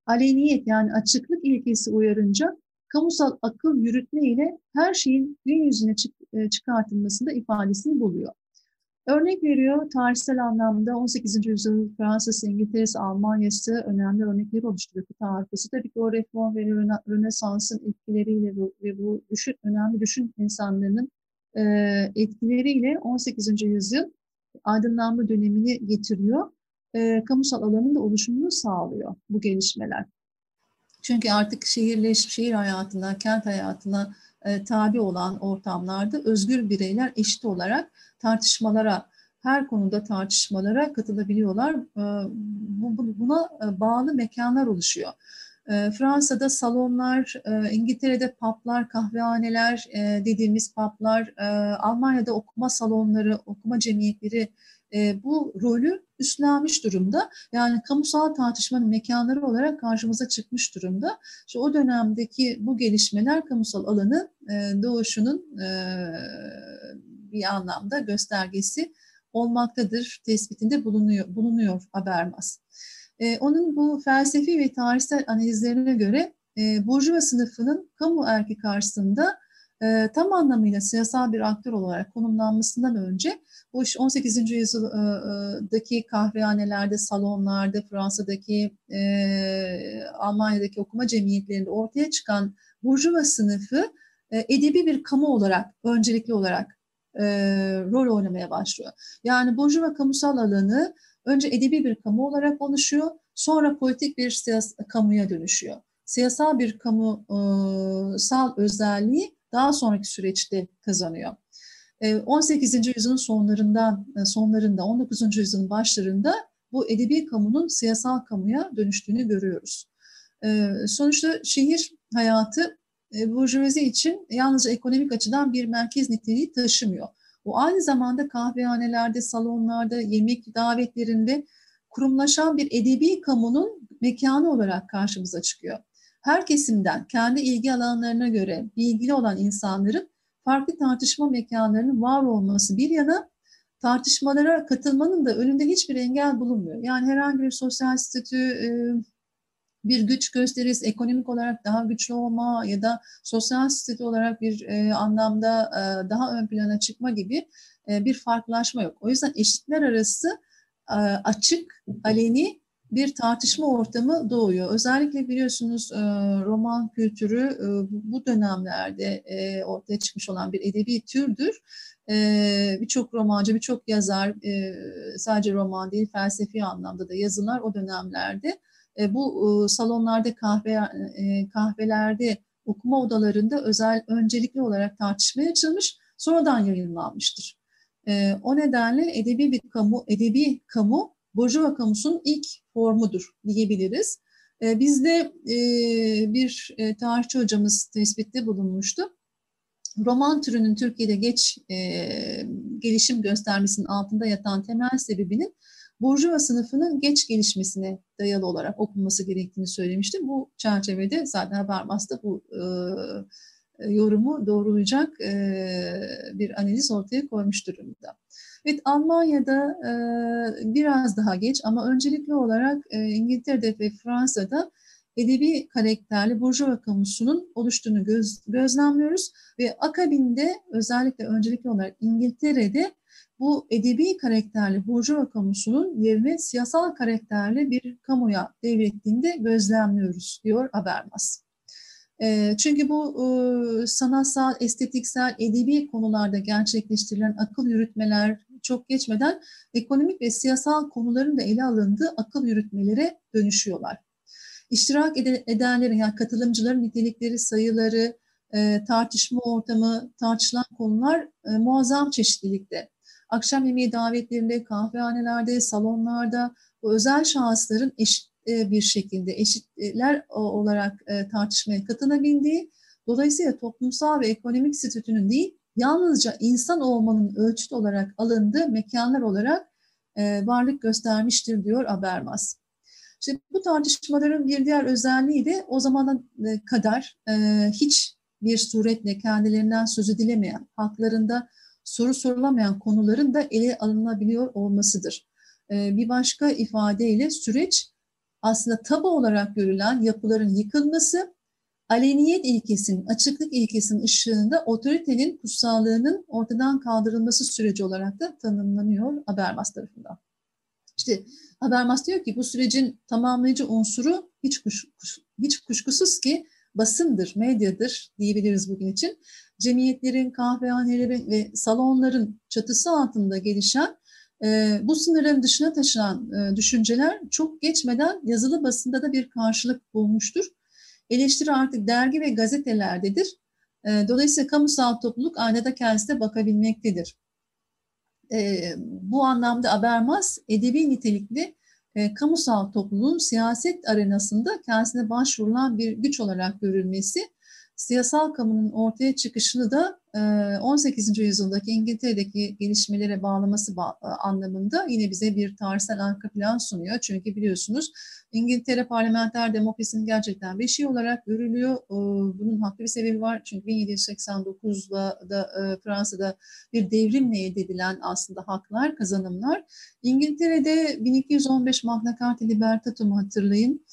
aleniyet, yani açıklık ilkesi uyarınca kamusal akıl yürütme ile her şeyin gün yüzüne çık, e, çıkartılmasında ifadesini buluyor. Örnek veriyor, tarihsel anlamda on sekizinci yüzyıl Fransız, İngiltere'si, Almanya'sı önemli örnekleri oluşturuyor. Tarihçisi tabii ki o reform ve röne, Rönesans'ın etkileriyle bu, ve bu düşün, önemli düşün insanlarının e, etkileriyle on sekizinci yüzyıl aydınlanma dönemini getiriyor. E, kamusal alanın da oluşumunu sağlıyor bu gelişmeler. Çünkü artık şehirleşmiş, şehir hayatına, kent hayatına e, tabi olan ortamlarda özgür bireyler eşit olarak tartışmalara, her konuda tartışmalara katılabiliyorlar. E, bu, buna bağlı mekanlar oluşuyor. E, Fransa'da salonlar, e, İngiltere'de publar, kahvehaneler e, dediğimiz publar, e, Almanya'da okuma salonları, okuma cemiyetleri e, bu rolü üstlenmiş durumda. Yani kamusal tartışmanın mekanları olarak karşımıza çıkmış durumda. İşte o dönemdeki bu gelişmeler kamusal alanın e, doğuşunun e, bir anlamda göstergesi olmaktadır tespitinde bulunuyor, bulunuyor Habermas. Ee, onun bu felsefi ve tarihsel analizlerine göre e, burjuva sınıfının kamu erki karşısında e, tam anlamıyla siyasal bir aktör olarak konumlanmasından önce bu on sekizinci yüzyıldaki kahvehanelerde, salonlarda, Fransa'daki, e, Almanya'daki okuma cemiyetlerinde ortaya çıkan burjuva sınıfı e, edebi bir kamu olarak, öncelikli olarak e, rol oynamaya başlıyor. Yani burjuva kamusal alanı önce edebi bir kamu olarak oluşuyor, sonra politik bir siyas- kamuya dönüşüyor. Siyasal bir kamusal özelliği daha sonraki süreçte kazanıyor. on sekizinci yüzyılın sonlarından, sonlarında, on dokuzuncu yüzyılın başlarında bu edebi kamunun siyasal kamuya dönüştüğünü görüyoruz. Sonuçta şehir hayatı burjuvazi için yalnızca ekonomik açıdan bir merkez niteliği taşımıyor. Bu aynı zamanda kahvehanelerde, salonlarda, yemek davetlerinde kurumlaşan bir edebi kamunun mekanı olarak karşımıza çıkıyor. Her kesimden kendi ilgi alanlarına göre bilgili olan insanların farklı tartışma mekanlarının var olması bir yana, tartışmalara katılmanın da önünde hiçbir engel bulunmuyor. Yani herhangi bir sosyal statü, bir güç gösterisi, ekonomik olarak daha güçlü olma ya da sosyal statü olarak bir anlamda daha ön plana çıkma gibi bir farklılaşma yok. O yüzden eşitler arası açık, aleni bir tartışma ortamı doğuyor. Özellikle biliyorsunuz roman kültürü bu dönemlerde ortaya çıkmış olan bir edebi türdür. Birçok romancı, birçok yazar, sadece roman değil felsefi anlamda da yazılar o dönemlerde bu salonlarda, kahve kahvelerde, okuma odalarında özel öncelikli olarak tartışmaya açılmış, sonradan yayınlanmıştır. O nedenle edebi bir kamu, edebi kamu burjuva kamusunun ilk formudur diyebiliriz. Bizde bir tarihçi hocamız tespitte bulunmuştu. Roman türünün Türkiye'de geç gelişim göstermesinin altında yatan temel sebebinin burjuva sınıfının geç gelişmesine dayalı olarak okunması gerektiğini söylemişti. Bu çerçevede zaten Habermas da bu yorumu doğrulayacak bir analiz ortaya koymuş durumda. Evet, Almanya'da biraz daha geç ama öncelikli olarak İngiltere'de ve Fransa'da edebi karakterli burjuva kamusunun oluştuğunu göz, gözlemliyoruz ve akabinde özellikle öncelikli olarak İngiltere'de bu edebi karakterli burjuva kamusunun yerine siyasal karakterli bir kamuya devrettiğini de gözlemliyoruz diyor Habermas. Çünkü bu sanatsal, estetiksel, edebi konularda gerçekleştirilen akıl yürütmeler çok geçmeden ekonomik ve siyasal konuların da ele alındığı akıl yürütmelere dönüşüyorlar. İştirak edenlerin, yani katılımcıların nitelikleri, sayıları, tartışma ortamı, tartışılan konular muazzam çeşitlilikte. Akşam yemeği davetlerinde, kahvehanelerde, salonlarda bu özel şahısların eşit bir şekilde eşitler olarak tartışmaya katılabildiği, dolayısıyla toplumsal ve ekonomik statünün değil, yalnızca insan olmanın ölçüt olarak alındığı mekanlar olarak varlık göstermiştir diyor Habermas. İşte bu tartışmaların bir diğer özelliği de o zamana kadar hiçbir suretle kendilerinden söz edilemeyen, haklarında soru sorulamayan konuların da ele alınabiliyor olmasıdır. Bir başka ifadeyle süreç, aslında tabu olarak görülen yapıların yıkılması, aleniyet ilkesinin, açıklık ilkesinin ışığında otoritenin kutsallığının ortadan kaldırılması süreci olarak da tanımlanıyor Habermas tarafından. İşte Habermas diyor ki bu sürecin tamamlayıcı unsuru hiç, kuş, kuş, hiç kuşkusuz ki basındır, medyadır diyebiliriz bugün için. Cemiyetlerin, kahvehanelerin ve salonların çatısı altında gelişen, E, bu sınırların dışına taşınan e, düşünceler çok geçmeden yazılı basında da bir karşılık bulmuştur. Eleştiri artık dergi ve gazetelerdedir. E, dolayısıyla kamusal topluluk aynada kendisine bakabilmektedir. E, bu anlamda Habermas, edebi nitelikli e, kamusal topluluğun siyaset arenasında kendisine başvurulan bir güç olarak görülmesi, siyasal kamunun ortaya çıkışını da on sekizinci yüzyıldaki İngiltere'deki gelişmelere bağlaması anlamında yine bize bir tarihsel arka plan sunuyor. Çünkü biliyorsunuz İngiltere parlamenter demokrasinin gerçekten bir şey olarak görülüyor. Bunun haklı bir sebebi var. Çünkü bin yedi yüz seksen dokuzda da Fransa'da bir devrimle elde edilen aslında haklar, kazanımlar. İngiltere'de bin iki yüz on beş Magna Carta Libertatum'u hatırlayın.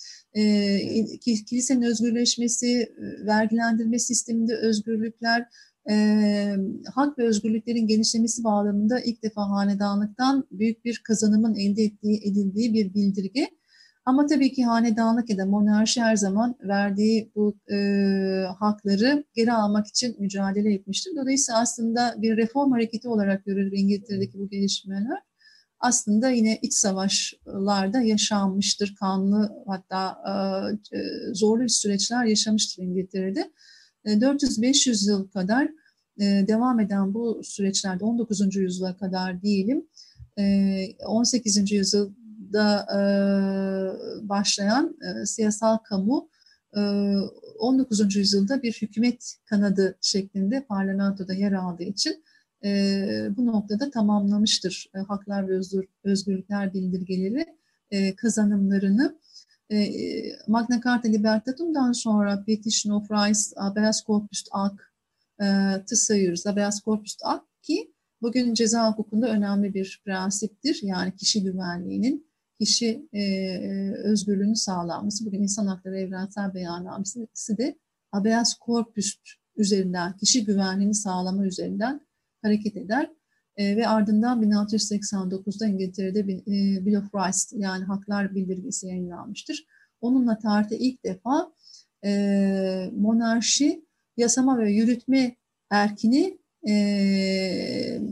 Kilisenin özgürleşmesi, vergilendirme sisteminde özgürlükler, e, hak ve özgürlüklerin genişlemesi bağlamında ilk defa hanedanlıktan büyük bir kazanımın elde ettiği, edildiği bir bildirge. Ama tabii ki hanedanlık ya da monarşi her zaman verdiği bu e, hakları geri almak için mücadele etmiştir. Dolayısıyla aslında bir reform hareketi olarak görülür İngiltere'deki bu gelişmeler. Aslında yine iç savaşlarda yaşanmıştır, kanlı hatta e, zorlu süreçler yaşamıştır İngiltere'de. E, dört yüz beş yüz yıl kadar e, devam eden bu süreçlerde, on dokuzuncu yüzyıla kadar diyelim, e, on sekizinci yüzyıl da e, başlayan e, siyasal kamu e, on dokuzuncu yüzyılda bir hükümet kanadı şeklinde parlamentoda yer aldığı için e, bu noktada tamamlamıştır e, haklar ve özgür, özgürlükler bildirgeleri e, kazanımlarını. E, Magna Carta Libertatum'dan sonra Petition of Right, Habeas Corpus Act'ı sayıyoruz. Habeas Corpus Act ki bugün ceza hukukunda önemli bir prensiptir. Yani kişi güvenliğinin, kişi e, özgürlüğünün sağlanması, bugün insan hakları evrensel beyannamesi de habeas corpus üzerinden, kişi güvenliğini sağlama üzerinden hareket eder. E, ve ardından bin altı yüz seksen dokuzda İngiltere'de bir, e, Bill of Rights yani haklar bildirgesi yayınlanmıştır. Onunla tarihte ilk defa e, monarşi, yasama ve yürütme erkini e,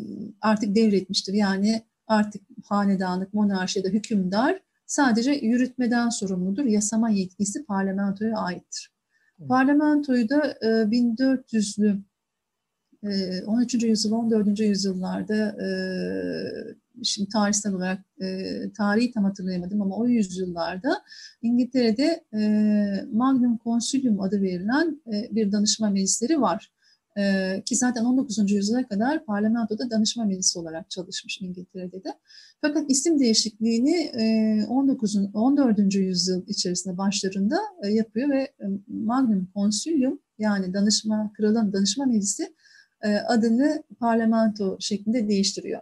artık devretmiştir. Yani artık hanedanlık, monarşi ya da hükümdar sadece yürütmeden sorumludur. Yasama yetkisi parlamentoya aittir. Hmm. Parlamentoyu da bin dört yüzlü on üçüncü yüzyıl, on dördüncü yüzyıllarda, şimdi tarihsel olarak tarihi tam hatırlayamadım ama o yüzyıllarda İngiltere'de Magnum Consilium adı verilen bir danışma meclisleri var. Ki zaten on dokuzuncu yüzyıla kadar parlamentoda danışma meclisi olarak çalışmış İngiltere'de de. Fakat isim değişikliğini on dokuzuncu on dördüncü yüzyıl içerisinde başlarında yapıyor ve Magnum Consilium yani danışma, kralın danışma meclisi adını parlamento şeklinde değiştiriyor.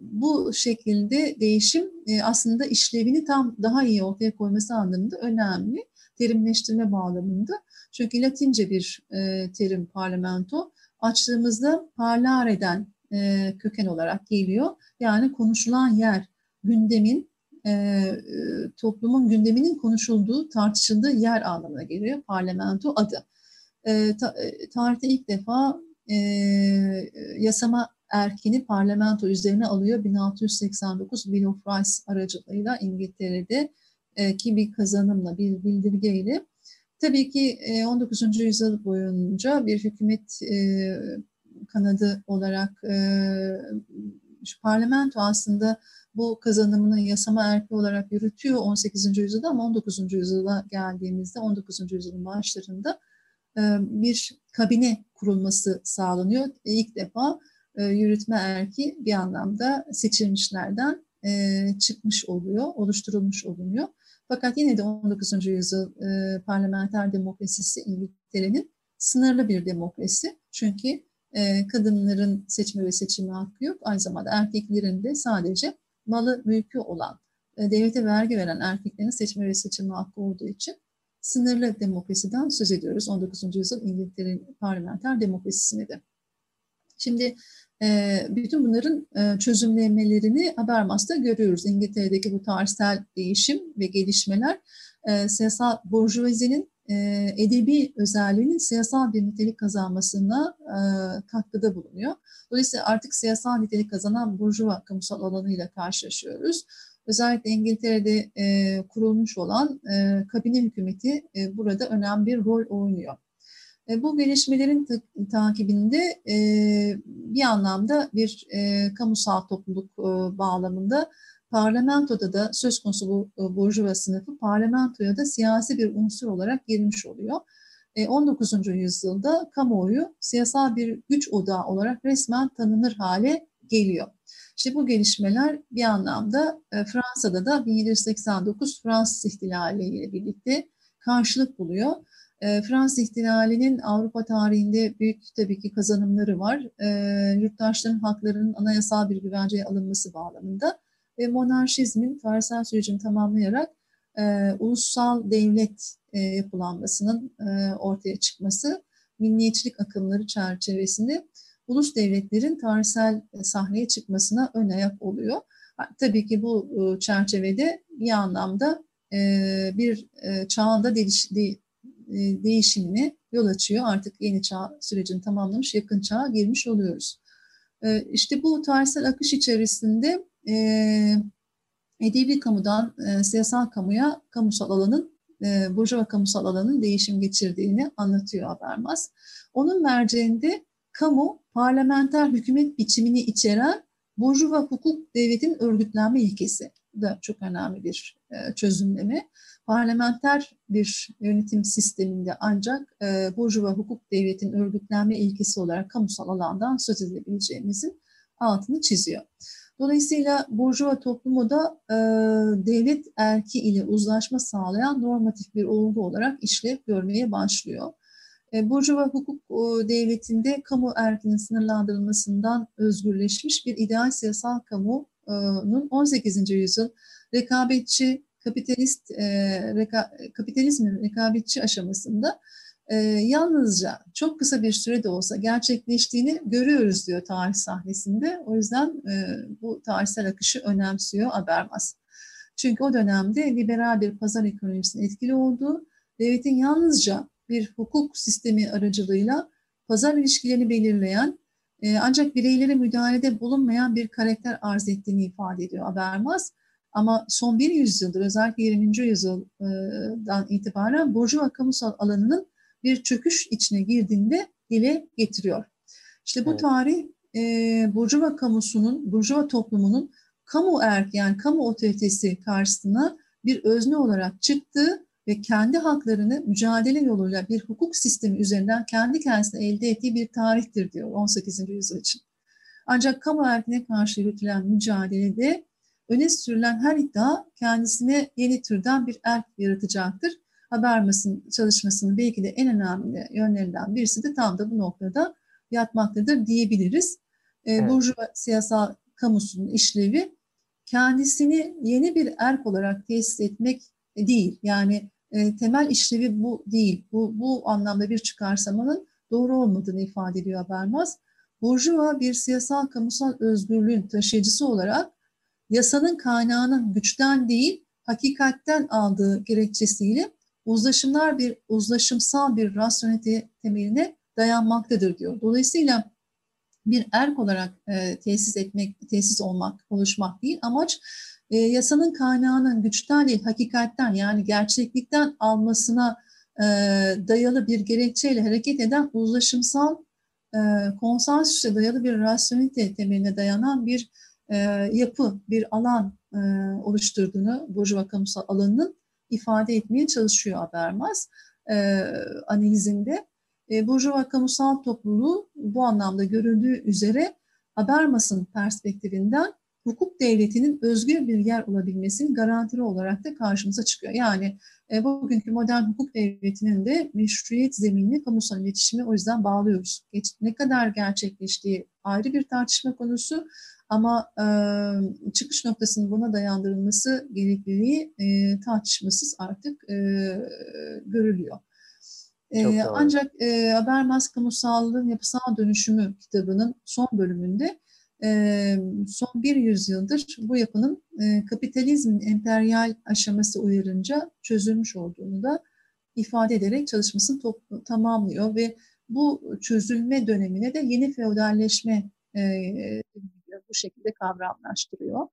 Bu şekilde değişim aslında işlevini tam daha iyi ortaya koyması anlamında önemli, terimleştirme bağlamında. Çünkü Latince bir e, terim parlamento. Açtığımızda parlare'den e, köken olarak geliyor. Yani konuşulan yer, gündemin, e, toplumun gündeminin konuşulduğu, tartışıldığı yer anlamına geliyor. Parlamento adı. E, ta, tarihte ilk defa e, yasama erkini parlamento üzerine alıyor. bin altı yüz seksen dokuz Bill of Rights aracılığıyla İngiltere'de e, ki bir kazanımla, bir bildirgeyle. Tabii ki on dokuzuncu yüzyıl boyunca bir hükümet kanadı olarak parlamento aslında bu kazanımını yasama erki olarak yürütüyor on sekizinci yüzyılda ama on dokuzuncu yüzyıla geldiğimizde on dokuzuncu yüzyılın başlarında bir kabine kurulması sağlanıyor. İlk defa yürütme erki bir anlamda seçilmişlerden çıkmış oluyor, oluşturulmuş oluyor. Fakat yine de on dokuzuncu yüzyıl e, parlamenter demokrasisi İngiltere'nin sınırlı bir demokrasi. Çünkü e, kadınların seçme ve seçilme hakkı yok. Aynı zamanda erkeklerin de sadece malı, mülkü olan, e, devlete vergi veren erkeklerin seçme ve seçilme hakkı olduğu için sınırlı demokrasiden söz ediyoruz. on dokuzuncu yüzyıl İngiltere'nin parlamenter demokrasisini de. Şimdi e, bütün bunların e, çözümlemelerini Habermas'ta görüyoruz. İngiltere'deki bu tarihsel değişim ve gelişmeler e, siyasal burjuvazinin e, edebi özelliğinin siyasal bir nitelik kazanmasına e, katkıda bulunuyor. Dolayısıyla artık siyasal nitelik kazanan burjuva kamusal alanıyla karşılaşıyoruz. Özellikle İngiltere'de e, kurulmuş olan e, kabine hükümeti e, burada önemli bir rol oynuyor. Bu gelişmelerin t- takibinde e, bir anlamda bir e, kamusal topluluk e, bağlamında parlamentoda da söz konusu bu e, burjuva sınıfı parlamentoya da siyasi bir unsur olarak girmiş oluyor. E, on dokuzuncu yüzyılda kamuoyu siyasal bir güç odağı olarak resmen tanınır hale geliyor. İşte bu gelişmeler bir anlamda e, Fransa'da da bin yedi yüz seksen dokuz Fransız İhtilali ile birlikte karşılık buluyor. Fransız İhtilali'nin Avrupa tarihinde büyük tabii ki kazanımları var. E, yurttaşların haklarının anayasal bir güvenceye alınması bağlamında ve monarşizmin tarihsel sürecini tamamlayarak e, ulusal devlet e, yapılanmasının e, ortaya çıkması milliyetçilik akımları çerçevesinde ulus devletlerin tarihsel sahneye çıkmasına ön ayak oluyor. Tabii ki bu çerçevede bir anlamda bir çağında değişimine yol açıyor. Artık yeni çağ sürecini tamamlamış, yakın çağa girmiş oluyoruz. İşte bu tarihsel akış içerisinde edebi kamudan siyasal kamuya kamusal alanın, burjuva kamusal alanın değişim geçirdiğini anlatıyor Habermas. Onun merceğinde kamu, parlamenter hükümet biçimini içeren burjuva hukuk devletin örgütlenme ilkesi. Bu da çok önemli bir çözümleme. Parlamenter bir yönetim sisteminde ancak burjuva hukuk devletin örgütlenme ilkesi olarak kamusal alandan söz edebileceğimizin altını çiziyor. Dolayısıyla burjuva toplumu da e, devlet erki ile uzlaşma sağlayan normatif bir olgu olarak işlev görmeye başlıyor. E, burjuva hukuk e, devletinde kamu erkinin sınırlandırılmasından özgürleşmiş bir ideal siyasal kamunun on sekizinci yüzyıl rekabetçi kapitalist e, reka, kapitalizmin rekabetçi aşamasında e, yalnızca çok kısa bir sürede olsa gerçekleştiğini görüyoruz diyor tarih sahnesinde. O yüzden e, bu tarihsel akışı önemsiyor Habermas. Çünkü o dönemde liberal bir pazar ekonomisinin etkili olduğu, devletin yalnızca bir hukuk sistemi aracılığıyla pazar ilişkilerini belirleyen e, ancak bireylere müdahalede bulunmayan bir karakter arz ettiğini ifade ediyor Habermas. Ama son bir yüzyıldır, özellikle yirminci yüzyıldan itibaren burjuva kamusal alanının bir çöküş içine girdiğinde dile getiriyor. İşte bu tarih e, burjuva kamusunun, burjuva toplumunun kamu erk yani kamu otoritesi karşısına bir özne olarak çıktığı ve kendi haklarını mücadele yoluyla bir hukuk sistemi üzerinden kendi kendisine elde ettiği bir tarihtir diyor on sekizinci yüzyıl için. Ancak kamu erkine karşı yürütülen mücadelede öne sürülen her iddia kendisine yeni türden bir erk yaratacaktır. Habermas'ın çalışmasının belki de en önemli yönlerinden birisi de tam da bu noktada yatmaktadır diyebiliriz. Evet. Burjuva siyasal kamusunun işlevi kendisini yeni bir erk olarak tesis etmek değil. Yani e, temel işlevi bu değil. Bu, bu anlamda bir çıkarsamanın doğru olmadığını ifade ediyor Habermas. Burjuva bir siyasal kamusal özgürlüğün taşıyıcısı olarak yasanın kaynağının güçten değil, hakikatten aldığı gerekçesiyle uzlaşımlar bir uzlaşımsal bir rasyonelite temeline dayanmaktadır diyor. Dolayısıyla bir erk olarak e, tesis etmek, tesis olmak, oluşmak değil. Amaç e, yasanın kaynağının güçten değil, hakikatten yani gerçeklikten almasına e, dayalı bir gerekçeyle hareket eden uzlaşımsal e, konsensüse dayalı bir rasyonelite temeline dayanan bir E, yapı, bir alan e, oluşturduğunu burjuva kamusal alanının ifade etmeye çalışıyor Habermas e, analizinde. E, burjuva kamusal topluluğu bu anlamda görüldüğü üzere Habermas'ın perspektifinden hukuk devletinin özgür bir yer olabilmesinin garantili olarak da karşımıza çıkıyor. Yani e, bugünkü modern hukuk devletinin de meşruiyet zeminini kamusal iletişime o yüzden bağlıyoruz. Geç, ne kadar gerçekleştiği ayrı bir tartışma konusu. Ama e, çıkış noktasının buna dayandırılması gerekliliği e, tartışmasız artık e, görülüyor. E, ancak e, Habermas Kamusallığın Yapısal Dönüşümü kitabının son bölümünde e, son bir yüzyıldır bu yapının e, kapitalizmin emperyal aşaması uyarınca çözülmüş olduğunu da ifade ederek çalışmasını to- tamamlıyor ve bu çözülme dönemine de yeni feodalleşme e, bu şekilde kavramlaştırıyor.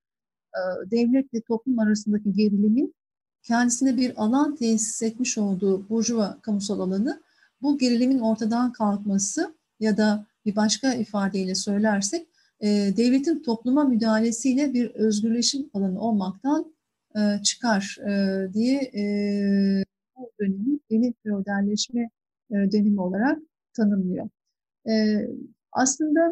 Devletle toplum arasındaki gerilimin kendisine bir alan tesis etmiş olduğu burjuva kamusal alanı, bu gerilimin ortadan kalkması ya da bir başka ifadeyle söylersek, devletin topluma müdahalesiyle bir özgürleşim alanı olmaktan çıkar diye bu dönemi yeni feodalleşme dönemi olarak tanımlıyor. Aslında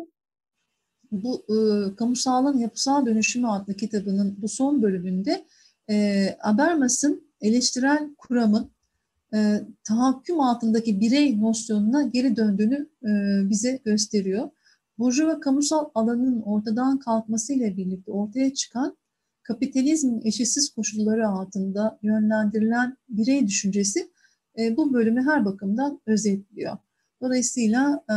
bu e, Kamusallığın Yapısal Dönüşümü adlı kitabının bu son bölümünde e, Habermas'ın eleştirel kuramın e, tahakküm altındaki birey nosyonuna geri döndüğünü e, bize gösteriyor. Burjuva kamusal alanının ortadan kalkmasıyla birlikte ortaya çıkan kapitalizmin eşitsiz koşulları altında yönlendirilen birey düşüncesi e, bu bölümü her bakımdan özetliyor. Dolayısıyla e,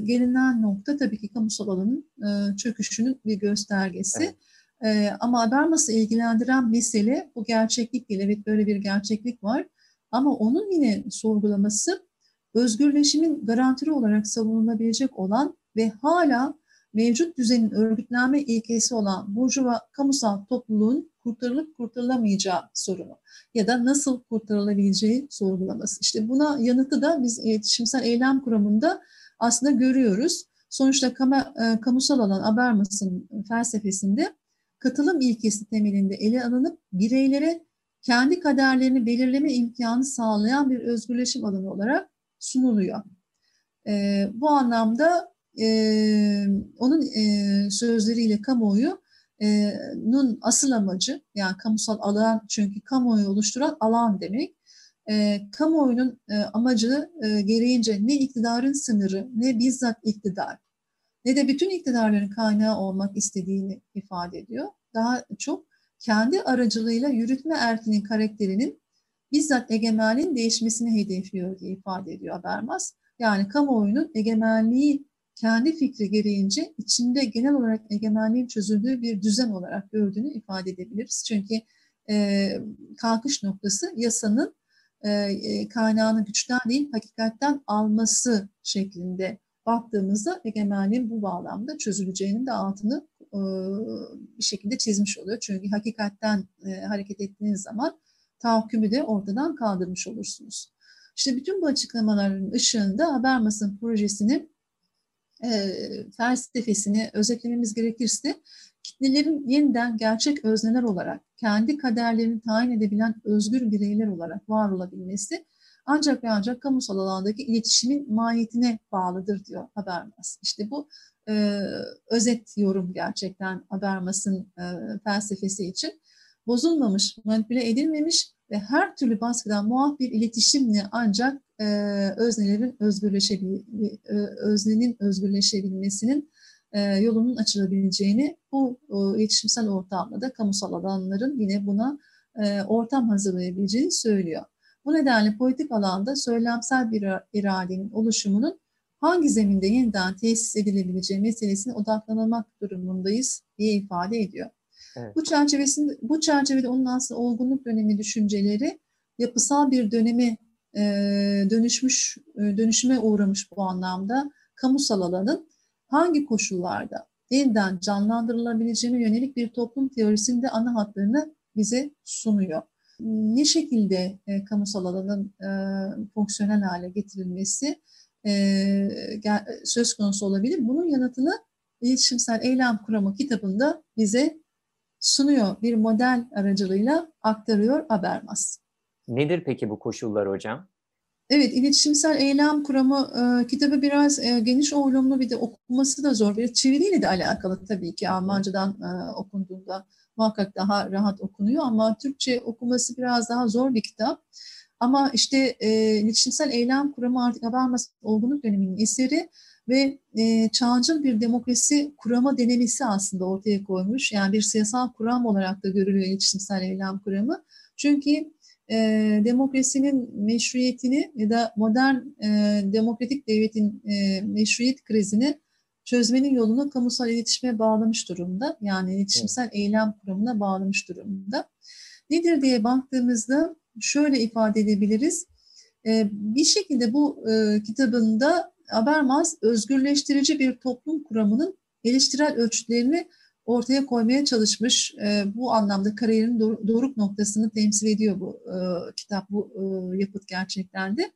gelinen nokta tabii ki kamusal alanın e, çöküşünün bir göstergesi. Evet. E, ama Habermas'ı ilgilendiren mesele bu gerçeklik değil. Evet, böyle bir gerçeklik var. Ama onun yine sorgulaması özgürleşimin garantili olarak savunulabilecek olan ve hala mevcut düzenin örgütlenme ilkesi olan burjuva kamusal topluluğun kurtarılıp kurtarılamayacağı sorunu ya da nasıl kurtarılabileceği sorgulaması. İşte buna yanıtı da biz iletişimsel eylem kuramında aslında görüyoruz. Sonuçta kama, e, kamusal alan Habermas'ın felsefesinde katılım ilkesi temelinde ele alınıp bireylere kendi kaderlerini belirleme imkanı sağlayan bir özgürleşim alanı olarak sunuluyor. E, bu anlamda e, onun e, sözleriyle kamuoyu E, nun asıl amacı, yani kamusal alan, çünkü kamuoyu oluşturan alan demek. E, kamuoyunun e, amacı e, gereğince ne iktidarın sınırı, ne bizzat iktidar, ne de bütün iktidarların kaynağı olmak istediğini ifade ediyor. Daha çok kendi aracılığıyla yürütme erkinin karakterinin bizzat egemenliğin değişmesini hedefliyor diye ifade ediyor Habermas. Yani kamuoyunun egemenliği kendi fikri gereğince içinde genel olarak egemenliğin çözüldüğü bir düzen olarak gördüğünü ifade edebiliriz. Çünkü e, kalkış noktası yasanın e, kaynağını güçten değil hakikatten alması şeklinde baktığımızda egemenliğin bu bağlamda çözüleceğinin de altını e, bir şekilde çizmiş oluyor. Çünkü hakikatten e, hareket ettiğiniz zaman tahakkümü de ortadan kaldırmış olursunuz. İşte bütün bu açıklamaların ışığında Habermas'ın projesinin E, felsefesini özetlememiz gerekirse, kitlelerin yeniden gerçek özneler olarak, kendi kaderlerini tayin edebilen özgür bireyler olarak var olabilmesi ancak ve ancak kamusal alandaki iletişimin mahiyetine bağlıdır diyor Habermas. İşte bu e, özet yorum gerçekten Habermas'ın e, felsefesi için. Bozulmamış, manipüle edilmemiş ve her türlü baskıdan muaf bir iletişimle ancak e, öznelerin özgürleşebil- öznenin özgürleşebilmesinin e, yolunun açılabileceğini bu e, iletişimsel ortamda da kamusal alanların yine buna e, ortam hazırlayabileceğini söylüyor. Bu nedenle politik alanda söylemsel bir iradenin oluşumunun hangi zeminde yeniden tesis edilebileceği meselesine odaklanmak durumundayız diye ifade ediyor. Evet. Bu çerçevesinde, bu çerçevede onun aslında olgunluk dönemi düşünceleri yapısal bir dönemi e, dönüşmüş, e, dönüşüme uğramış bu anlamda kamusal alanın hangi koşullarda yeniden canlandırılabileceğine yönelik bir toplum teorisinde ana hatlarını bize sunuyor. Ne şekilde e, kamusal alanın e, fonksiyonel hale getirilmesi e, söz konusu olabilir? Bunun yanıtını İletişimsel Eylem Kuramı kitabında bize sunuyor, bir model aracılığıyla aktarıyor Habermas. Nedir peki bu koşullar hocam? Evet, iletişimsel eylem kuramı e, kitabı biraz e, geniş olumlu, bir de okuması da zor. Bir çeviriyle de alakalı tabii ki, Almancadan e, okunduğunda muhakkak daha rahat okunuyor ama Türkçe okuması biraz daha zor bir kitap. Ama işte e, iletişimsel eylem kuramı artık Habermas olgunluk döneminin eseri ve e, çağcıl bir demokrasi kurama denemesi aslında ortaya koymuş. Yani bir siyasal kuram olarak da görülüyor iletişimsel eylem kuramı. Çünkü e, demokrasinin meşruiyetini ya da modern e, demokratik devletin e, meşruiyet krizini çözmenin yolunu kamusal iletişime bağlamış durumda. Yani iletişimsel evet. eylem kuramına bağlamış durumda. Nedir diye baktığımızda şöyle ifade edebiliriz. E, bir şekilde bu e, kitabında Habermas özgürleştirici bir toplum kuramının eleştirel ölçütlerini ortaya koymaya çalışmış. E, bu anlamda kariyerin do- doruk noktasını temsil ediyor bu e, kitap, bu e, yapıt gerçekten de.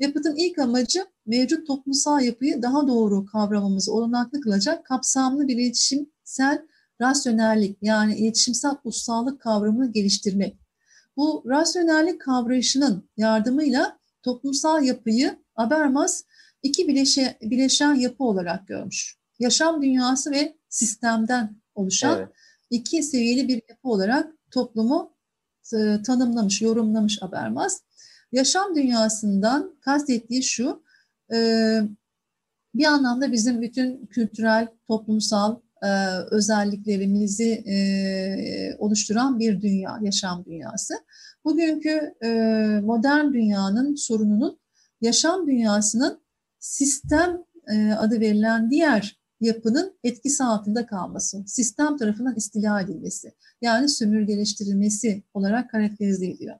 Yapıtın ilk amacı mevcut toplumsal yapıyı daha doğru kavramamızı olanaklı kılacak kapsamlı bir iletişimsel rasyonellik, yani iletişimsel ussallık kavramını geliştirmek. Bu rasyonellik kavrayışının yardımıyla toplumsal yapıyı Habermas İki bileşe, bileşen yapı olarak görmüş. Yaşam dünyası ve sistemden oluşan evet. iki seviyeli bir yapı olarak toplumu e, tanımlamış, yorumlamış Habermas. Yaşam dünyasından kastettiği şu, e, bir anlamda bizim bütün kültürel, toplumsal e, özelliklerimizi e, oluşturan bir dünya, yaşam dünyası. Bugünkü e, modern dünyanın sorununun yaşam dünyasının sistem adı verilen diğer yapının etkisi altında kalması, sistem tarafından istila edilmesi, yani sömürgeleştirilmesi olarak karakterize ediliyor.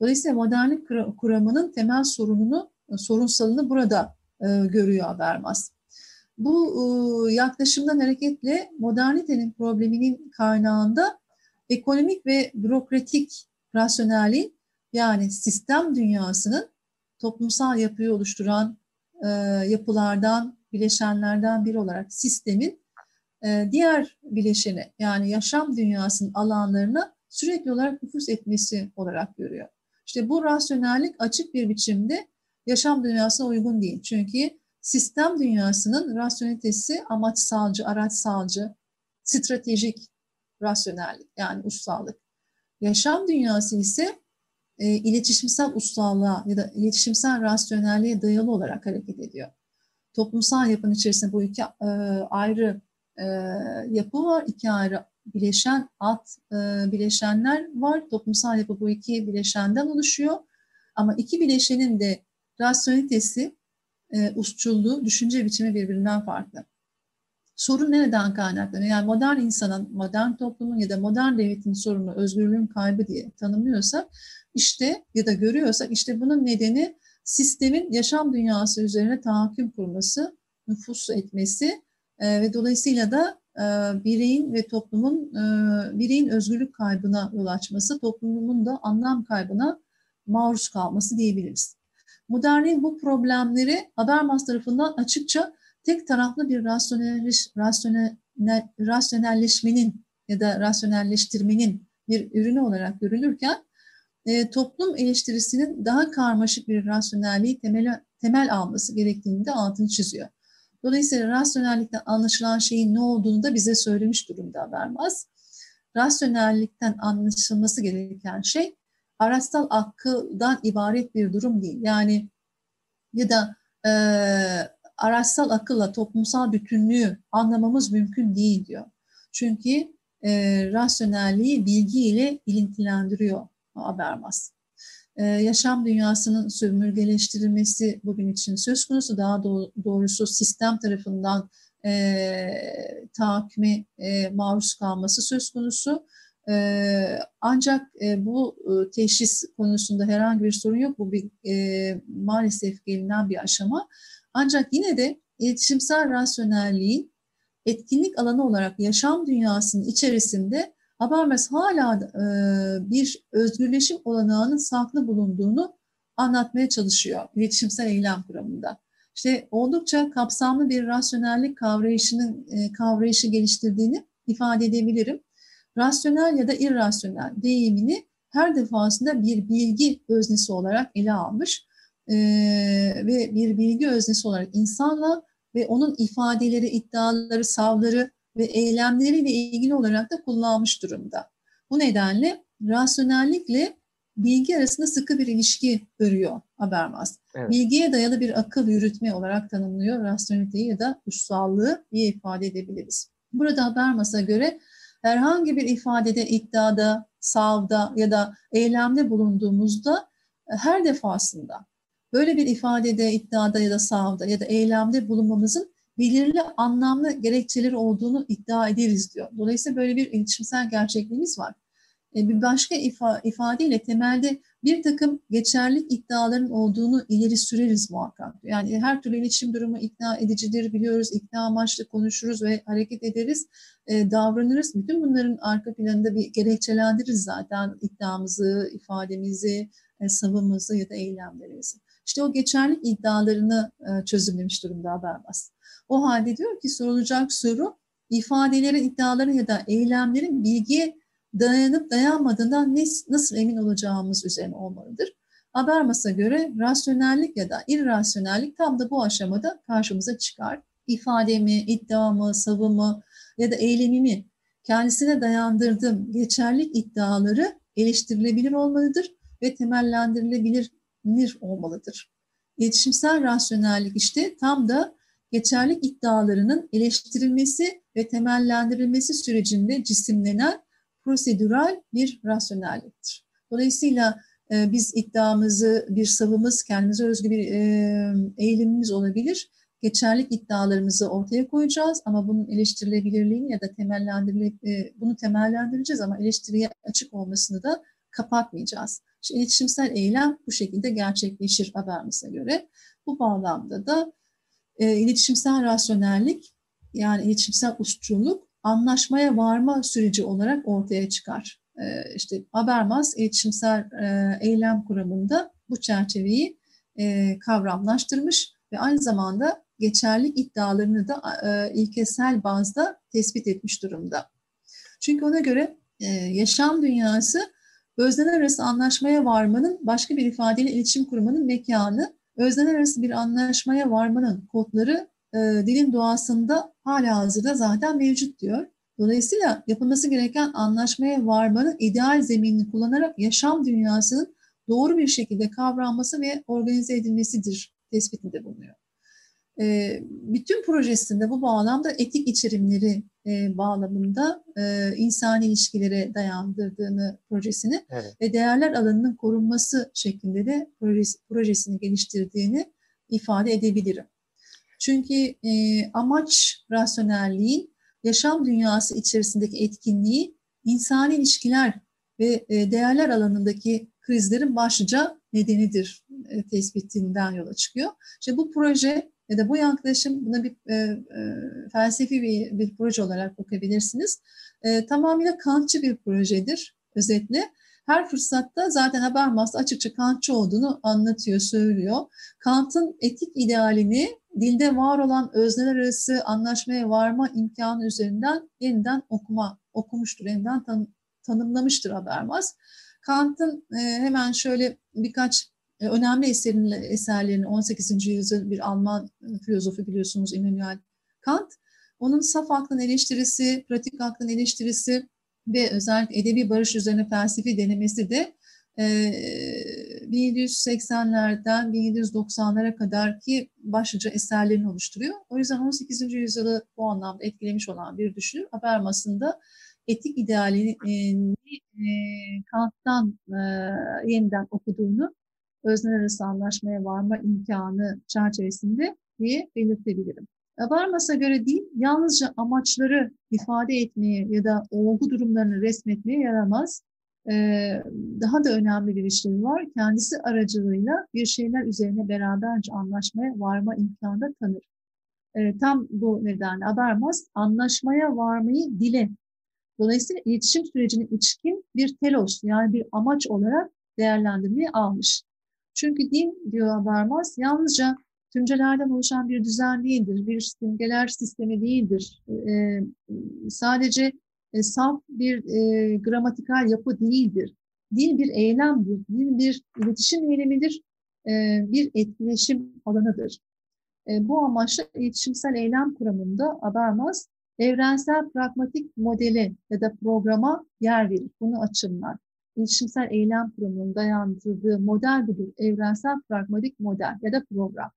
Dolayısıyla modernlik kuramının temel sorununu, sorunsalını burada görüyor Habermas. Bu yaklaşımdan hareketle modernitenin probleminin kaynağında ekonomik ve bürokratik rasyonelliğin, yani sistem dünyasının toplumsal yapıyı oluşturan e, yapılardan, bileşenlerden biri olarak sistemin e, diğer bileşeni, yani yaşam dünyasının alanlarına sürekli olarak nüfuz etmesi olarak görüyor. İşte bu rasyonellik açık bir biçimde yaşam dünyasına uygun değil. Çünkü sistem dünyasının rasyonelitesi amaçsalcı, araçsalcı, stratejik rasyonellik, yani ussallık. Yaşam dünyası ise e, iletişimsel ussallığa ya da iletişimsel rasyonelliğe dayalı olarak hareket ediyor. Toplumsal yapının içerisinde bu iki e, ayrı e, yapı var, iki ayrı bileşen, alt e, bileşenler var. Toplumsal yapı bu iki bileşenden oluşuyor. Ama iki bileşenin de rasyonelitesi, e, usçulluğu, düşünce biçimi birbirinden farklı. Sorun nereden kaynaklanıyor? Yani modern insanın, modern toplumun ya da modern devletin sorunu özgürlüğün kaybı diye tanımlıyorsak işte ya da görüyorsak işte bunun nedeni sistemin yaşam dünyası üzerine tahakküm kurması, nüfus etmesi e, ve dolayısıyla da e, bireyin ve toplumun e, bireyin özgürlük kaybına yol açması, toplumun da anlam kaybına maruz kalması diyebiliriz. Modernliğin bu problemleri Habermas tarafından açıkça tek taraflı bir rasyonelleş, rasyonel, rasyonelleşmenin ya da rasyonelleştirmenin bir ürünü olarak görülürken e, toplum eleştirisinin daha karmaşık bir rasyonelliği temel, temel alması gerektiğini de altını çiziyor. Dolayısıyla rasyonellikten anlaşılan şeyin ne olduğunu da bize söylemiş durumda Habermas. Rasyonellikten anlaşılması gereken şey araçsal akıldan ibaret bir durum değil. Yani ya da e, araçsal akılla toplumsal bütünlüğü anlamamız mümkün değil diyor. Çünkü e, rasyonelliği bilgiyle ilintilendiriyor Habermas. E, yaşam dünyasının sömürgeleştirilmesi bugün için söz konusu. Daha do- doğrusu sistem tarafından e, tahakküme e, maruz kalması söz konusu. E, ancak e, bu e, teşhis konusunda herhangi bir sorun yok. Bu bir, e, maalesef gelinen bir aşama. Ancak yine de iletişimsel rasyonelliğin etkinlik alanı olarak yaşam dünyasının içerisinde Habermas hala e, bir özgürleşim olanağının saklı bulunduğunu anlatmaya çalışıyor iletişimsel eylem kuramında. İşte oldukça kapsamlı bir rasyonellik kavrayışının e, kavrayışı geliştirdiğini ifade edebilirim. Rasyonel ya da irrasyonel deyimini her defasında bir bilgi öznesi olarak ele almış. Ee, ve bir bilgi öznesi olarak insanla ve onun ifadeleri, iddiaları, savları ve eylemleriyle ilgili olarak da kullanmış durumda. Bu nedenle rasyonellikle bilgi arasında sıkı bir ilişki örüyor Habermas. Evet. Bilgiye dayalı bir akıl yürütme olarak tanımlıyor rasyoneliteyi ya da ussallığı diye ifade edebiliriz. Burada Habermas'a göre herhangi bir ifadede, iddiada, savda ya da eylemde bulunduğumuzda her defasında böyle bir ifadede, iddiada ya da savda ya da eylemde bulunmamızın belirli anlamlı gerekçeleri olduğunu iddia ederiz diyor. Dolayısıyla böyle bir iletişimsel gerçekliğimiz var. Bir başka ifa- ifadeyle temelde bir takım geçerlik iddiaların olduğunu ileri süreriz muhakkak. Yani her türlü iletişim durumu ikna edicidir biliyoruz, ikna amaçlı konuşuruz ve hareket ederiz, e, davranırız. Bütün bunların arka planında bir gerekçelendiririz zaten iddiamızı, ifademizi, e, savımızı ya da eylemlerimizi. İşte o geçerlik iddialarını çözümlemiş durumda Habermas. O halde diyor ki sorulacak soru ifadelerin, iddiaların ya da eylemlerin bilgiye dayanıp dayanmadığından nasıl emin olacağımız üzerine olmalıdır. Habermas'a göre rasyonellik ya da irrasyonellik tam da bu aşamada karşımıza çıkar. İfademi, iddiamı, savımı ya da eylemimi kendisine dayandırdığım geçerlik iddiaları eleştirilebilir olmalıdır ve temellendirilebilir olmalıdır. İletişimsel rasyonellik işte tam da geçerlik iddialarının eleştirilmesi ve temellendirilmesi sürecinde cisimlenen prosedüral bir rasyonelliktir. Dolayısıyla biz iddiamızı, bir savımız, kendimize özgü bir eğilimimiz olabilir. Geçerlik iddialarımızı ortaya koyacağız ama bunun eleştirilebilirliğini ya da temellendirilebilirliğini, bunu temellendireceğiz ama eleştiriye açık olmasını da kapatmayacağız. İşte iletişimsel eylem bu şekilde gerçekleşir Habermas'a göre. Bu bağlamda da e, iletişimsel rasyonellik, yani iletişimsel usçuluk anlaşmaya varma süreci olarak ortaya çıkar. E, işte Habermas iletişimsel e, eylem kuramında bu çerçeveyi e, kavramlaştırmış ve aynı zamanda geçerlik iddialarını da e, ilkesel bazda tespit etmiş durumda. Çünkü ona göre e, yaşam dünyası özneler arası anlaşmaya varmanın, başka bir ifadeyle iletişim kurmanın mekanı, özneler arası bir anlaşmaya varmanın kodları e, dilin doğasında halihazırda zaten mevcut diyor. Dolayısıyla yapılması gereken anlaşmaya varmanın ideal zeminini kullanarak yaşam dünyasının doğru bir şekilde kavranması ve organize edilmesidir tespitinde bulunuyor. E, bütün projesinde bu bağlamda etik içerimleri e, bağlamında e, insani ilişkilere dayandırdığını projesini, evet, ve değerler alanının korunması şeklinde de projes, projesini geliştirdiğini ifade edebilirim. Çünkü e, amaç rasyonelliğin yaşam dünyası içerisindeki etkinliği insani ilişkiler ve e, değerler alanındaki krizlerin başlıca nedenidir e, tespitinden yola çıkıyor. İşte bu proje ya da bu yaklaşım, buna bir e, e, felsefi bir, bir proje olarak bakabilirsiniz. E, tamamıyla Kantçı bir projedir özetle. Her fırsatta zaten Habermas açıkça Kantçı olduğunu anlatıyor, söylüyor. Kant'ın etik idealini dilde var olan özneler arası anlaşmaya varma imkanı üzerinden yeniden okuma, okumuştur, yeniden tan- tanımlamıştır Habermas. Kant'ın e, hemen şöyle birkaç önemli eserlerini, on sekizinci yüzyıl bir Alman filozofu biliyorsunuz Immanuel Kant, onun saf aklın eleştirisi, pratik aklın eleştirisi ve özellikle edebi barış üzerine felsefi denemesi de bin yedi yüz seksenlerden bin yedi yüz doksanlara kadar ki başlıca eserlerini oluşturuyor. O yüzden on sekizinci yüzyılı bu anlamda etkilemiş olan bir düşünür. Habermas'ın da etik idealini Kant'tan yeniden okuduğunu özneler arası anlaşmaya varma imkanı çerçevesinde diye belirtebilirim. Habermas'a göre değil, yalnızca amaçları ifade etmeye ya da olgu durumlarını resmetmeye yaramaz. Ee, daha da önemli bir işlevi var. Kendisi aracılığıyla bir şeyler üzerine beraberce anlaşmaya varma imkanı da tanır. Ee, tam bu nedenle Habermas anlaşmaya varmayı dile, dolayısıyla iletişim sürecine içkin bir telos, yani bir amaç olarak değerlendirmeye almış. Çünkü din, diyor Habermas, yalnızca tümcelerden oluşan bir düzen değildir, bir simgeler sistemi değildir. Ee, sadece e, saf bir e, gramatikal yapı değildir. Din bir eylemdir, din bir iletişim eylemidir, e, bir etkileşim alanıdır. E, bu amaçla iletişimsel eylem kuramında Habermas, evrensel pragmatik modele ya da programa yer verir, bunu açımlar. İletişimsel eylem kuramının dayandırdığı model budur. Evrensel pragmatik model ya da program.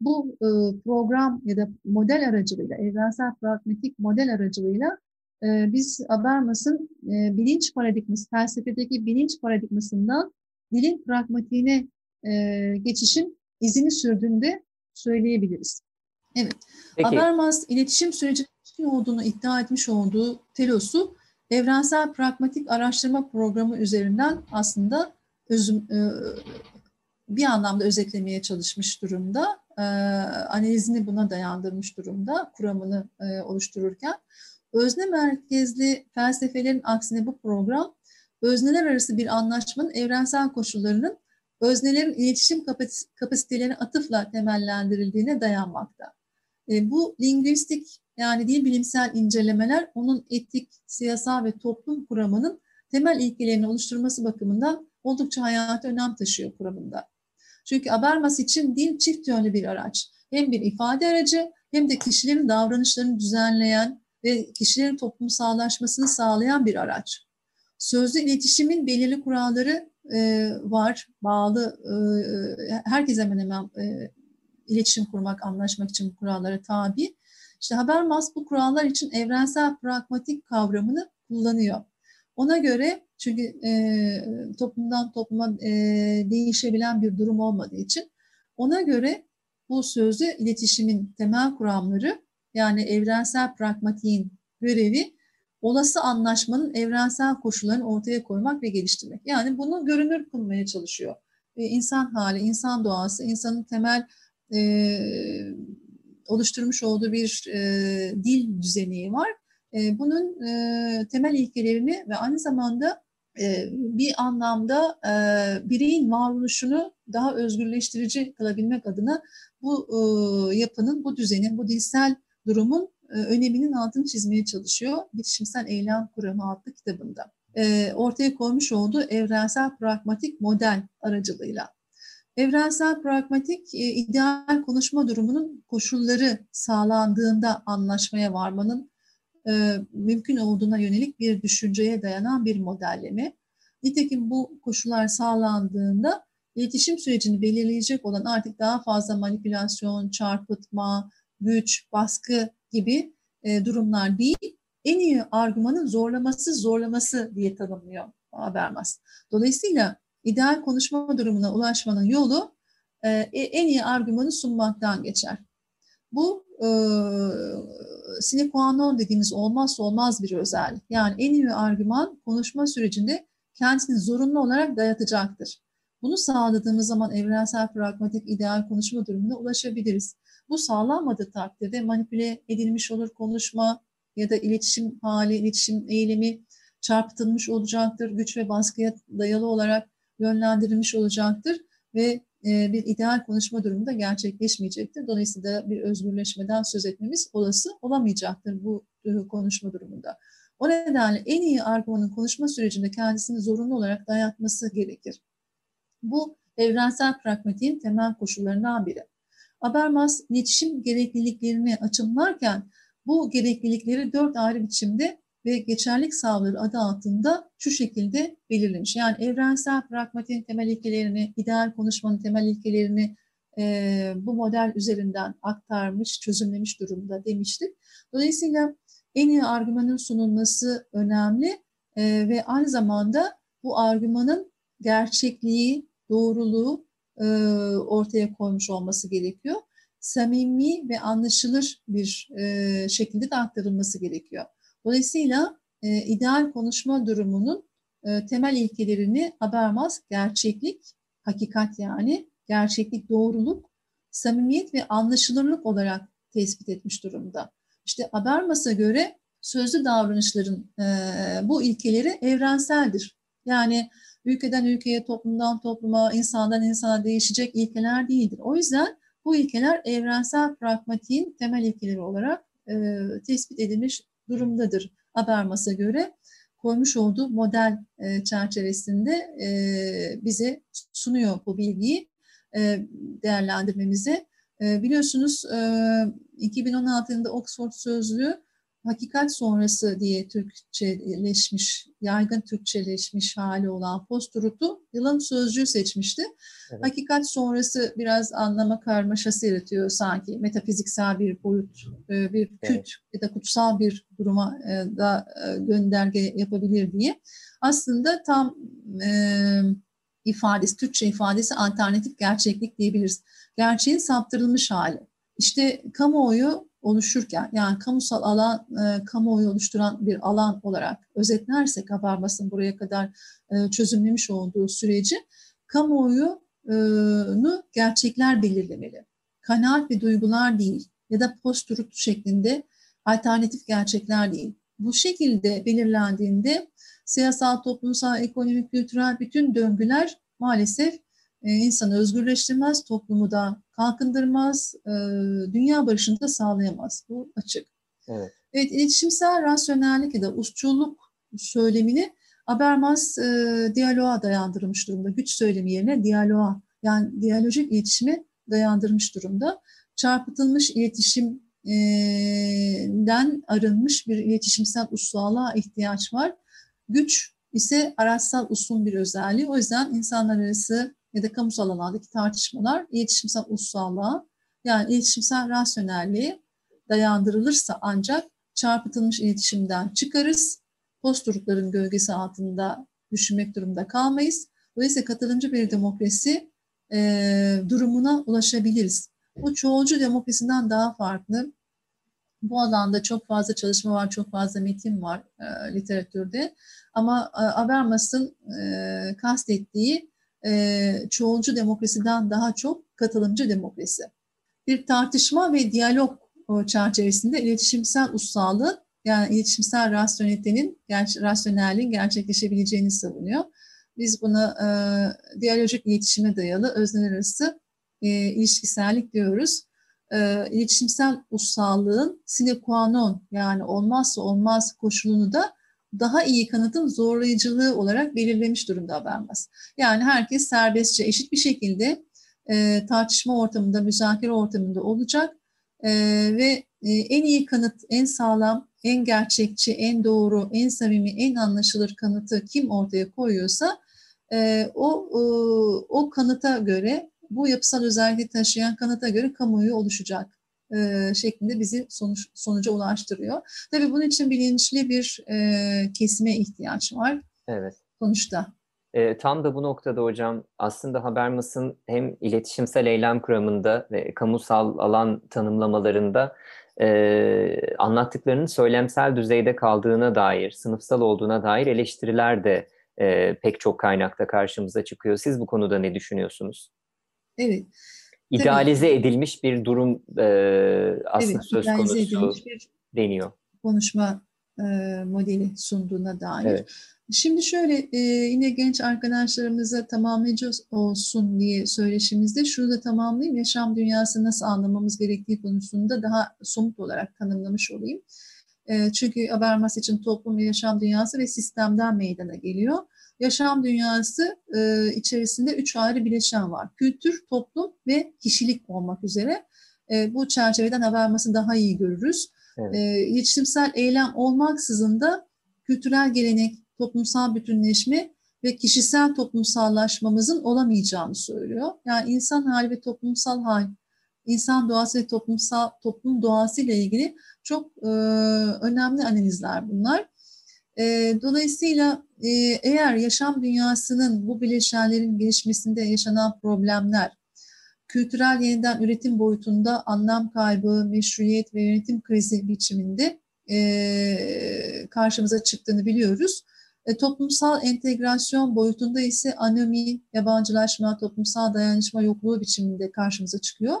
Bu e, program ya da model aracılığıyla, evrensel pragmatik model aracılığıyla e, biz Habermas'ın e, bilinç paradigması, felsefedeki bilinç paradigmasından dilin pragmatiğine e, geçişin izini sürdüğünü de söyleyebiliriz. Evet. Peki. Habermas iletişim sürecinin olduğunu iddia etmiş olduğu telosu evrensel pragmatik araştırma programı üzerinden aslında özüm, bir anlamda özetlemeye çalışmış durumda, analizini buna dayandırmış durumda kuramını oluştururken. Özne merkezli felsefelerin aksine bu program, özneler arası bir anlaşmanın evrensel koşullarının öznelerin iletişim kapasitelerine atıfla temellendirildiğine dayanmakta. Bu lingüistik, yani dil bilimsel incelemeler onun etik, siyasal ve toplum kuramının temel ilkelerini oluşturması bakımından oldukça hayati önem taşıyor kuramında. Çünkü Habermas için dil çift yönlü bir araç. Hem bir ifade aracı hem de kişilerin davranışlarını düzenleyen ve kişilerin toplumsallaşmasını sağlayan bir araç. Sözlü iletişimin belirli kuralları e, var, bağlı, e, herkes hemen hemen e, iletişim kurmak, anlaşmak için bu kurallara tabi. İşte Habermas bu kurallar için evrensel pragmatik kavramını kullanıyor. Ona göre Çünkü e, toplumdan topluma e, değişebilen bir durum olmadığı için ona göre bu sözlü iletişimin temel kuramları, yani evrensel pragmatiğin görevi olası anlaşmanın evrensel koşullarını ortaya koymak ve geliştirmek. Yani bunu görünür kılmaya çalışıyor. E, insan hali, insan doğası, insanın temel e, oluşturmuş olduğu bir e, dil düzeni var. E, bunun e, temel ilkelerini ve aynı zamanda e, bir anlamda e, bireyin varoluşunu daha özgürleştirici kılabilmek adına bu e, yapının, bu düzenin, bu dilsel durumun e, öneminin altını çizmeye çalışıyor. İletişimsel Eylem Kuramı adlı kitabında. E, ortaya koymuş olduğu evrensel pragmatik model aracılığıyla. Evrensel pragmatik, e, ideal konuşma durumunun koşulları sağlandığında anlaşmaya varmanın e, mümkün olduğuna yönelik bir düşünceye dayanan bir modelleme. Nitekim bu koşullar sağlandığında iletişim sürecini belirleyecek olan artık daha fazla manipülasyon, çarpıtma, güç, baskı gibi e, durumlar değil, en iyi argümanın zorlaması zorlaması diye tanımlıyor Habermas. Dolayısıyla ideal konuşma durumuna ulaşmanın yolu e, en iyi argümanı sunmaktan geçer. Bu e, sine qua non dediğimiz olmazsa olmaz bir özellik. Yani en iyi argüman konuşma sürecinde kendisini zorunlu olarak dayatacaktır. Bunu sağladığımız zaman evrensel pragmatik ideal konuşma durumuna ulaşabiliriz. Bu sağlanmadığı takdirde manipüle edilmiş olur konuşma ya da iletişim hali, iletişim eylemi çarpıtılmış olacaktır. Güç ve baskıya dayalı olarak yönlendirilmiş olacaktır ve bir ideal konuşma durumunda gerçekleşmeyecektir. Dolayısıyla bir özgürleşmeden söz etmemiz olası olamayacaktır bu konuşma durumunda. O nedenle en iyi argümanın konuşma sürecinde kendisini zorunlu olarak dayatması gerekir. Bu evrensel pragmatiğin temel koşullarından biri. Habermas iletişim gerekliliklerini açımlarken bu gereklilikleri dört ayrı biçimde ve geçerlilik sağları adı altında şu şekilde belirlemiş. Yani evrensel pragmatiğin temel ilkelerini, ideal konuşmanın temel ilkelerini e, bu model üzerinden aktarmış, çözümlemiş durumda demiştik. Dolayısıyla en iyi argümanın sunulması önemli e, ve aynı zamanda bu argümanın gerçekliği, doğruluğu e, ortaya koymuş olması gerekiyor. Samimi ve anlaşılır bir e, şekilde de aktarılması gerekiyor. Dolayısıyla e, ideal konuşma durumunun e, temel ilkelerini Habermas gerçeklik, hakikat yani gerçeklik, doğruluk, samimiyet ve anlaşılırlık olarak tespit etmiş durumda. İşte Habermas'a göre sözlü davranışların e, bu ilkeleri evrenseldir. Yani ülkeden ülkeye, toplumdan topluma, insandan insana değişecek ilkeler değildir. O yüzden bu ilkeler evrensel pragmatiğin temel ilkeleri olarak e, tespit edilmiş durumdadır Habermas'a göre. Koymuş olduğu model e, çerçevesinde e, bize sunuyor bu bilgiyi e, değerlendirmemize. E, biliyorsunuz e, iki bin on altı yılında Oxford Sözlüğü hakikat sonrası diye Türkçeleşmiş, yaygın Türkçeleşmiş hali olan Post-truth'u yılın sözcüğü seçmişti. Evet. Hakikat sonrası biraz anlama karmaşası yaratıyor sanki. Metafiziksel bir boyut, bir küt evet. ya da kutsal bir duruma da gönderge yapabilir diye. Aslında tam e, ifadesi, Türkçe ifadesi alternatif gerçeklik diyebiliriz. Gerçeğin saptırılmış hali. İşte kamuoyu oluşurken, yani kamusal alan, e, kamuoyu oluşturan bir alan olarak özetlersek Habermas'ın buraya kadar e, çözümlemiş olduğu süreci, kamuoyunu gerçekler belirlemeli. Kanaat ve duygular değil ya da post-truth şeklinde alternatif gerçekler değil. Bu şekilde belirlendiğinde siyasal, toplumsal, ekonomik, kültürel bütün döngüler maalesef İnsanı özgürleştirmez, toplumu da kalkındırmaz, dünya barışını da sağlayamaz. Bu açık. Evet, evet iletişimsel rasyonellik ya da usçuluk söylemini Habermas e, diyaloğa dayandırmış durumda. Güç söylemi yerine diyaloğa, yani diyalojik iletişime dayandırmış durumda. Çarpıtılmış iletişimden arınmış bir iletişimsel usluğa ihtiyaç var. Güç ise araçsal uslun bir özelliği. O yüzden insanlar arası ya da kamusal alandaki tartışmalar iletişimsel ussallığa, yani iletişimsel rasyonelliğe dayandırılırsa ancak çarpıtılmış iletişimden çıkarız. Post-truth'ların gölgesi altında düşünmek durumunda kalmayız. Dolayısıyla katılımcı bir demokrasi e, durumuna ulaşabiliriz. Bu çoğulcu demokrasiden daha farklı. Bu alanda çok fazla çalışma var, çok fazla metin var e, literatürde. Ama e, Habermas'ın e, kastettiği e, çoğulcu demokrasiden daha çok katılımcı demokrasi. Bir tartışma ve diyalog çerçevesinde iletişimsel ussallığı, yani iletişimsel rasyonelitenin, rasyonelliğin gerçekleşebileceğini savunuyor. Biz buna e, diyalojik iletişime dayalı özneler arası e, ilişkisellik diyoruz. E, iletişimsel ussallığın sine qua non, yani olmazsa olmaz koşulunu da daha iyi kanıtın zorlayıcılığı olarak belirlemiş durumda Habermas. Yani herkes serbestçe, eşit bir şekilde e, tartışma ortamında, müzakere ortamında olacak e, ve e, en iyi kanıt, en sağlam, en gerçekçi, en doğru, en samimi, en anlaşılır kanıtı kim ortaya koyuyorsa e, o e, o kanıta göre, bu yapısal özelliği taşıyan kanıta göre kamuoyu oluşacak e, şeklinde bizi sonuç, sonuca ulaştırıyor. Tabii bunun için bilinçli bir e, kesime ihtiyaç var. Evet. Sonuçta. E, tam da bu noktada hocam aslında Habermas'ın hem iletişimsel eylem kuramında ve kamusal alan tanımlamalarında Ee, anlattıklarının söylemsel düzeyde kaldığına dair, sınıfsal olduğuna dair eleştiriler de e, pek çok kaynakta karşımıza çıkıyor. Siz bu konuda ne düşünüyorsunuz? Evet. İdealize tabii. edilmiş bir durum e, aslında evet, söz konusu deniyor. Konuşma e, modeli sunduğuna dair. Evet. Şimdi şöyle e, yine genç arkadaşlarımıza tamamlayıcı olsun diye söyleşimizde şunu da tamamlayayım. Yaşam dünyasını nasıl anlamamız gerektiği konusunda daha somut olarak tanımlamış olayım. E, çünkü Habermas için toplum ve yaşam dünyası ve sistemden meydana geliyor. Yaşam dünyası e, içerisinde üç ayrı bileşen var. Kültür, toplum ve kişilik olmak üzere. E, bu çerçeveden Habermas'ı daha iyi görürüz. Evet. E, iletişimsel eylem olmaksızın da kültürel gelenek, toplumsal bütünleşme ve kişisel toplumsallaşmamızın olamayacağını söylüyor. Yani insan hali ve toplumsal hal, insan doğası ve toplumsal toplum doğası ile ilgili çok e, önemli analizler bunlar. E, dolayısıyla e, eğer yaşam dünyasının bu bileşenlerin gelişmesinde yaşanan problemler, kültürel yeniden üretim boyutunda anlam kaybı, meşruiyet ve yönetim krizi biçiminde e, karşımıza çıktığını biliyoruz. E, toplumsal entegrasyon boyutunda ise anomi, yabancılaşma, toplumsal dayanışma yokluğu biçiminde karşımıza çıkıyor.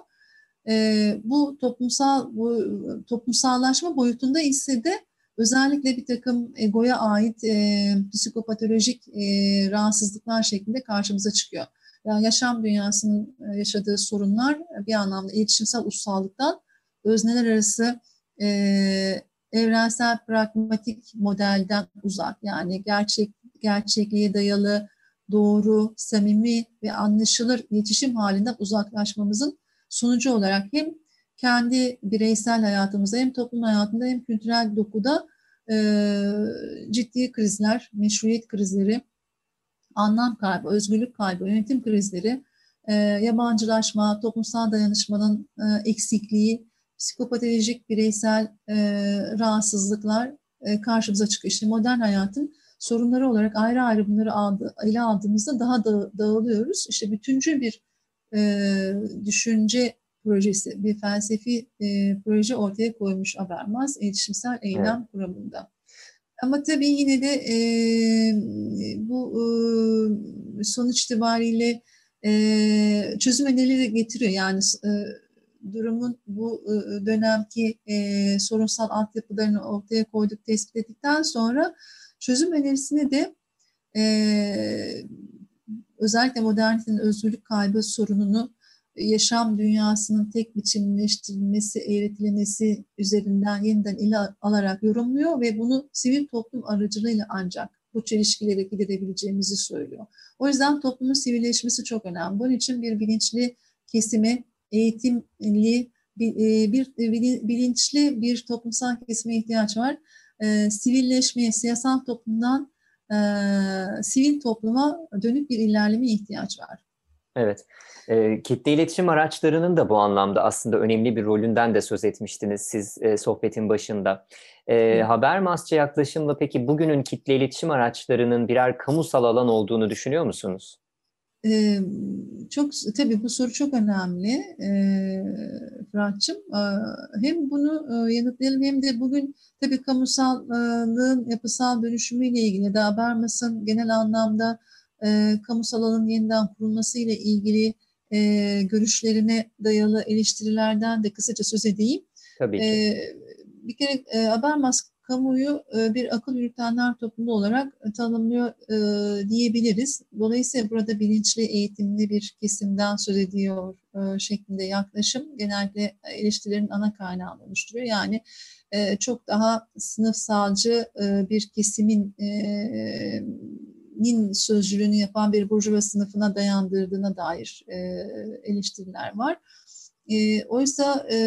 E, bu toplumsal bu, toplumsallaşma boyutunda ise de özellikle bir takım egoya ait e, psikopatolojik e, rahatsızlıklar şeklinde karşımıza çıkıyor. Yani yaşam dünyasının yaşadığı sorunlar bir anlamda iletişimsel ussallıktan özneler arası e, evrensel pragmatik modelden uzak, yani gerçek gerçekliğe dayalı, doğru, samimi ve anlaşılır iletişim halinden uzaklaşmamızın sonucu olarak hem kendi bireysel hayatımızda hem toplum hayatında hem kültürel dokuda e, ciddi krizler, meşruiyet krizleri, anlam kaybı, özgürlük kaybı, yönetim krizleri, e, yabancılaşma, toplumsal dayanışmanın e, eksikliği, psikopatolojik bireysel e, rahatsızlıklar e, karşımıza çıkıyor. İşte modern hayatın sorunları olarak ayrı ayrı bunları aldı, ele aldığımızda daha da, dağılıyoruz. İşte bütüncül bir e, düşünce projesi, bir felsefi e, proje ortaya koymuş Habermas, iletişimsel eylem evet. kuramında. Ama tabii yine de e, bu e, sonuç itibariyle e, çözüm önerileri getiriyor. Yani e, durumun bu dönemki e, sorunsal altyapılarını ortaya koyduk, tespit ettikten sonra çözüm önerisini de e, özellikle modernitenin özgürlük kaybı sorununu yaşam dünyasının tek biçimleştirilmesi, eğretilemesi üzerinden yeniden ele alarak yorumluyor ve bunu sivil toplum aracılığıyla ancak bu çelişkileri giderebileceğimizi söylüyor. O yüzden toplumun sivilleşmesi çok önemli. Bunun için bir bilinçli kesime, eğitimli, bir bilinçli bir toplumsal kesime ihtiyaç var. E, sivilleşmeye, siyasal toplumdan e, sivil topluma dönük bir ilerlemeye ihtiyaç var. Evet, e, kitle iletişim araçlarının da bu anlamda aslında önemli bir rolünden de söz etmiştiniz siz e, sohbetin başında. E, Habermasçı yaklaşımla peki bugünün kitle iletişim araçlarının birer kamusal alan olduğunu düşünüyor musunuz? E, çok tabii bu soru çok önemli e, Fırat'cığım. E, hem bunu e, yanıtlayalım hem de bugün tabii kamusallığın yapısal dönüşümüyle ilgili de Habermas'ın genel anlamda E, kamusal alanın yeniden kurulması ile ilgili e, görüşlerine dayalı eleştirilerden de kısaca söz edeyim. Tabii ki. E, bir kere e, Habermas kamuyu e, bir akıl yürütenler toplumu olarak tanımlıyor e, diyebiliriz. Dolayısıyla burada bilinçli, eğitimli bir kesimden söz ediyor e, şeklinde yaklaşım genellikle eleştirilerin ana kaynağını oluşturuyor. Yani e, çok daha sınıfsalcı e, bir kesimin e, nin sözcülüğünü yapan bir burjuva sınıfına dayandırdığına dair e, eleştiriler var. E, oysa e,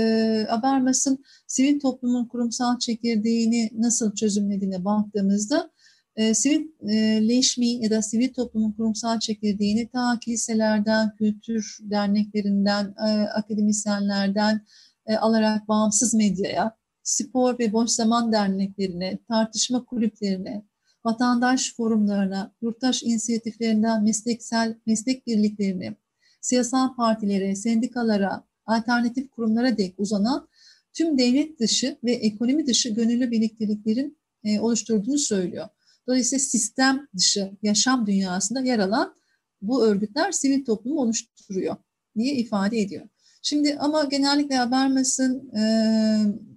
Habermas'ın sivil toplumun kurumsal çekirdeğini nasıl çözümlediğine baktığımızda e, sivilleşmeyi ya da sivil toplumun kurumsal çekirdeğini ta kiliselerden, kültür derneklerinden, e, akademisyenlerden e, alarak bağımsız medyaya, spor ve boş zaman derneklerine, tartışma kulüplerine, vatandaş forumlarına, yurttaş inisiyatiflerinden mesleksel meslek birliklerine, siyasal partilere, sendikalara, alternatif kurumlara dek uzanan tüm devlet dışı ve ekonomi dışı gönüllü birlikteliklerin oluşturduğunu söylüyor. Dolayısıyla sistem dışı yaşam dünyasında yer alan bu örgütler sivil toplumu oluşturuyor diye ifade ediyor. Şimdi ama genellikle Habermas'ın e,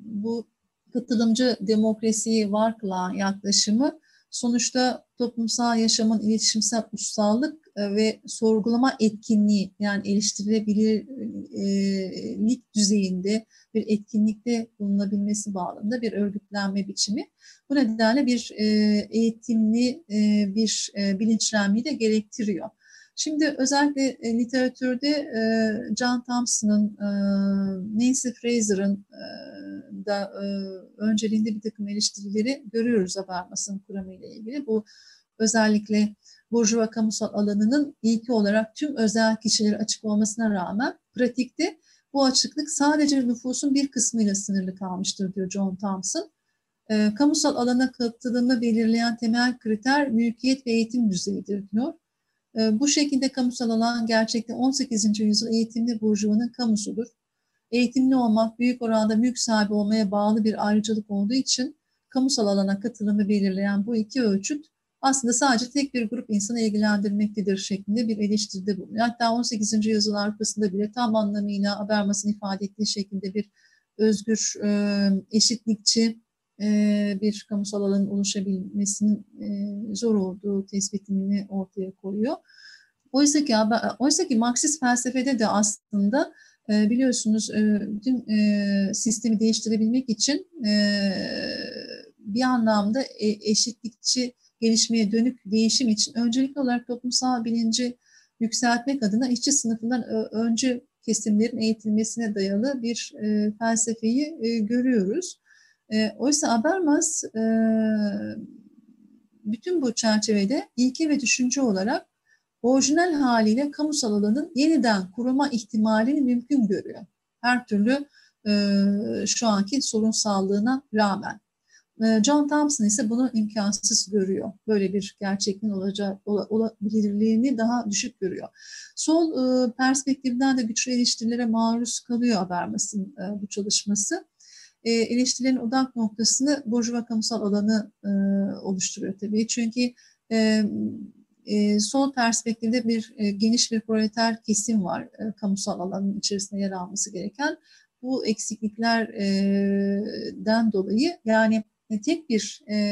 bu katılımcı demokrasiyi var kılan yaklaşımı sonuçta toplumsal yaşamın iletişimsel ussallık ve sorgulama etkinliği yani eleştirilebilirlik düzeyinde bir etkinlikte bulunabilmesi bağlamında bir örgütlenme biçimi. Bu nedenle bir eğitimli bir bilinçlenmeyi de gerektiriyor. Şimdi özellikle literatürde John Thompson'ın, Nancy Fraser'ın da önceliğinde bir takım eleştirileri görüyoruz Habermas'ın kuramı ile ilgili. Bu özellikle burjuva kamusal alanının ilki olarak tüm özel kişilere açık olmasına rağmen pratikte bu açıklık sadece nüfusun bir kısmıyla sınırlı kalmıştır diyor John Thompson. Kamusal alana katılımı belirleyen temel kriter mülkiyet ve eğitim düzeyidir diyor. Bu şekilde kamusal alan gerçekten on sekizinci yüzyıl eğitimli burjuvanın kamusudur. Eğitimli olmak büyük oranda mülk sahibi olmaya bağlı bir ayrıcalık olduğu için kamusal alana katılımı belirleyen bu iki ölçüt aslında sadece tek bir grup insanı ilgilendirmektedir şeklinde bir eleştiride bulunuyor. Hatta on sekizinci yüzyıl Avrupa'sında bile tam anlamıyla Habermas'ın ifade ettiği şekilde bir özgür, eşitlikçi bir kamusal alanın oluşabilmesinin zor olduğu tespitini ortaya koyuyor. Oysa ki, oysa ki Marksist felsefede de aslında biliyorsunuz bütün sistemi değiştirebilmek için bir anlamda eşitlikçi gelişmeye dönük değişim için öncelikli olarak toplumsal bilinci yükseltmek adına işçi sınıfından önce kesimlerin eğitilmesine dayalı bir felsefeyi görüyoruz. E, oysa Habermas e, bütün bu çerçevede ilke ve düşünce olarak orijinal haliyle kamusal alanın yeniden kurma ihtimalini mümkün görüyor. Her türlü e, şu anki sorunsallığına rağmen. E, John Thompson ise bunu imkansız görüyor. Böyle bir gerçekliğin olacağı, olabilirliğini daha düşük görüyor. Sol e, perspektiften de güçlü eleştirilere maruz kalıyor Habermas'ın e, bu çalışması. E, eleştirilerin odak noktasını burjuva kamusal alanı e, oluşturuyor tabii. Çünkü e, e, sol perspektifte bir e, geniş bir proleter kesim var e, kamusal alanın içerisinde yer alması gereken. Bu eksikliklerden e, dolayı yani tek bir e,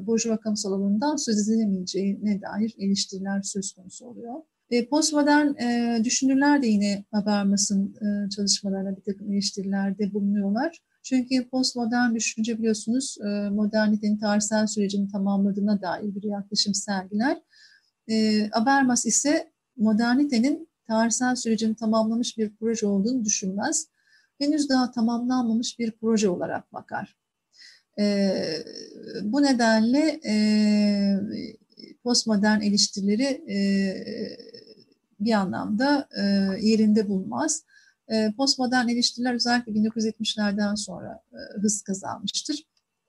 burjuva kamusal alanından söz edilemeyeceğine dair eleştiriler söz konusu oluyor. E, postmodern e, düşünürler de yine Habermas'ın e, çalışmalarına bir takım eleştirilerde bulunuyorlar. Çünkü postmodern düşünce biliyorsunuz modernitenin tarihsel sürecini tamamladığına dair bir yaklaşım sergiler. Habermas ise modernitenin tarihsel sürecini tamamlamış bir proje olduğunu düşünmez. Henüz daha tamamlanmamış bir proje olarak bakar. Bu nedenle postmodern eleştirileri bir anlamda e, yerinde bulmaz. E, postmodern eleştiriler özellikle bin dokuz yüz yetmişlerden sonra e, hız kazanmıştır.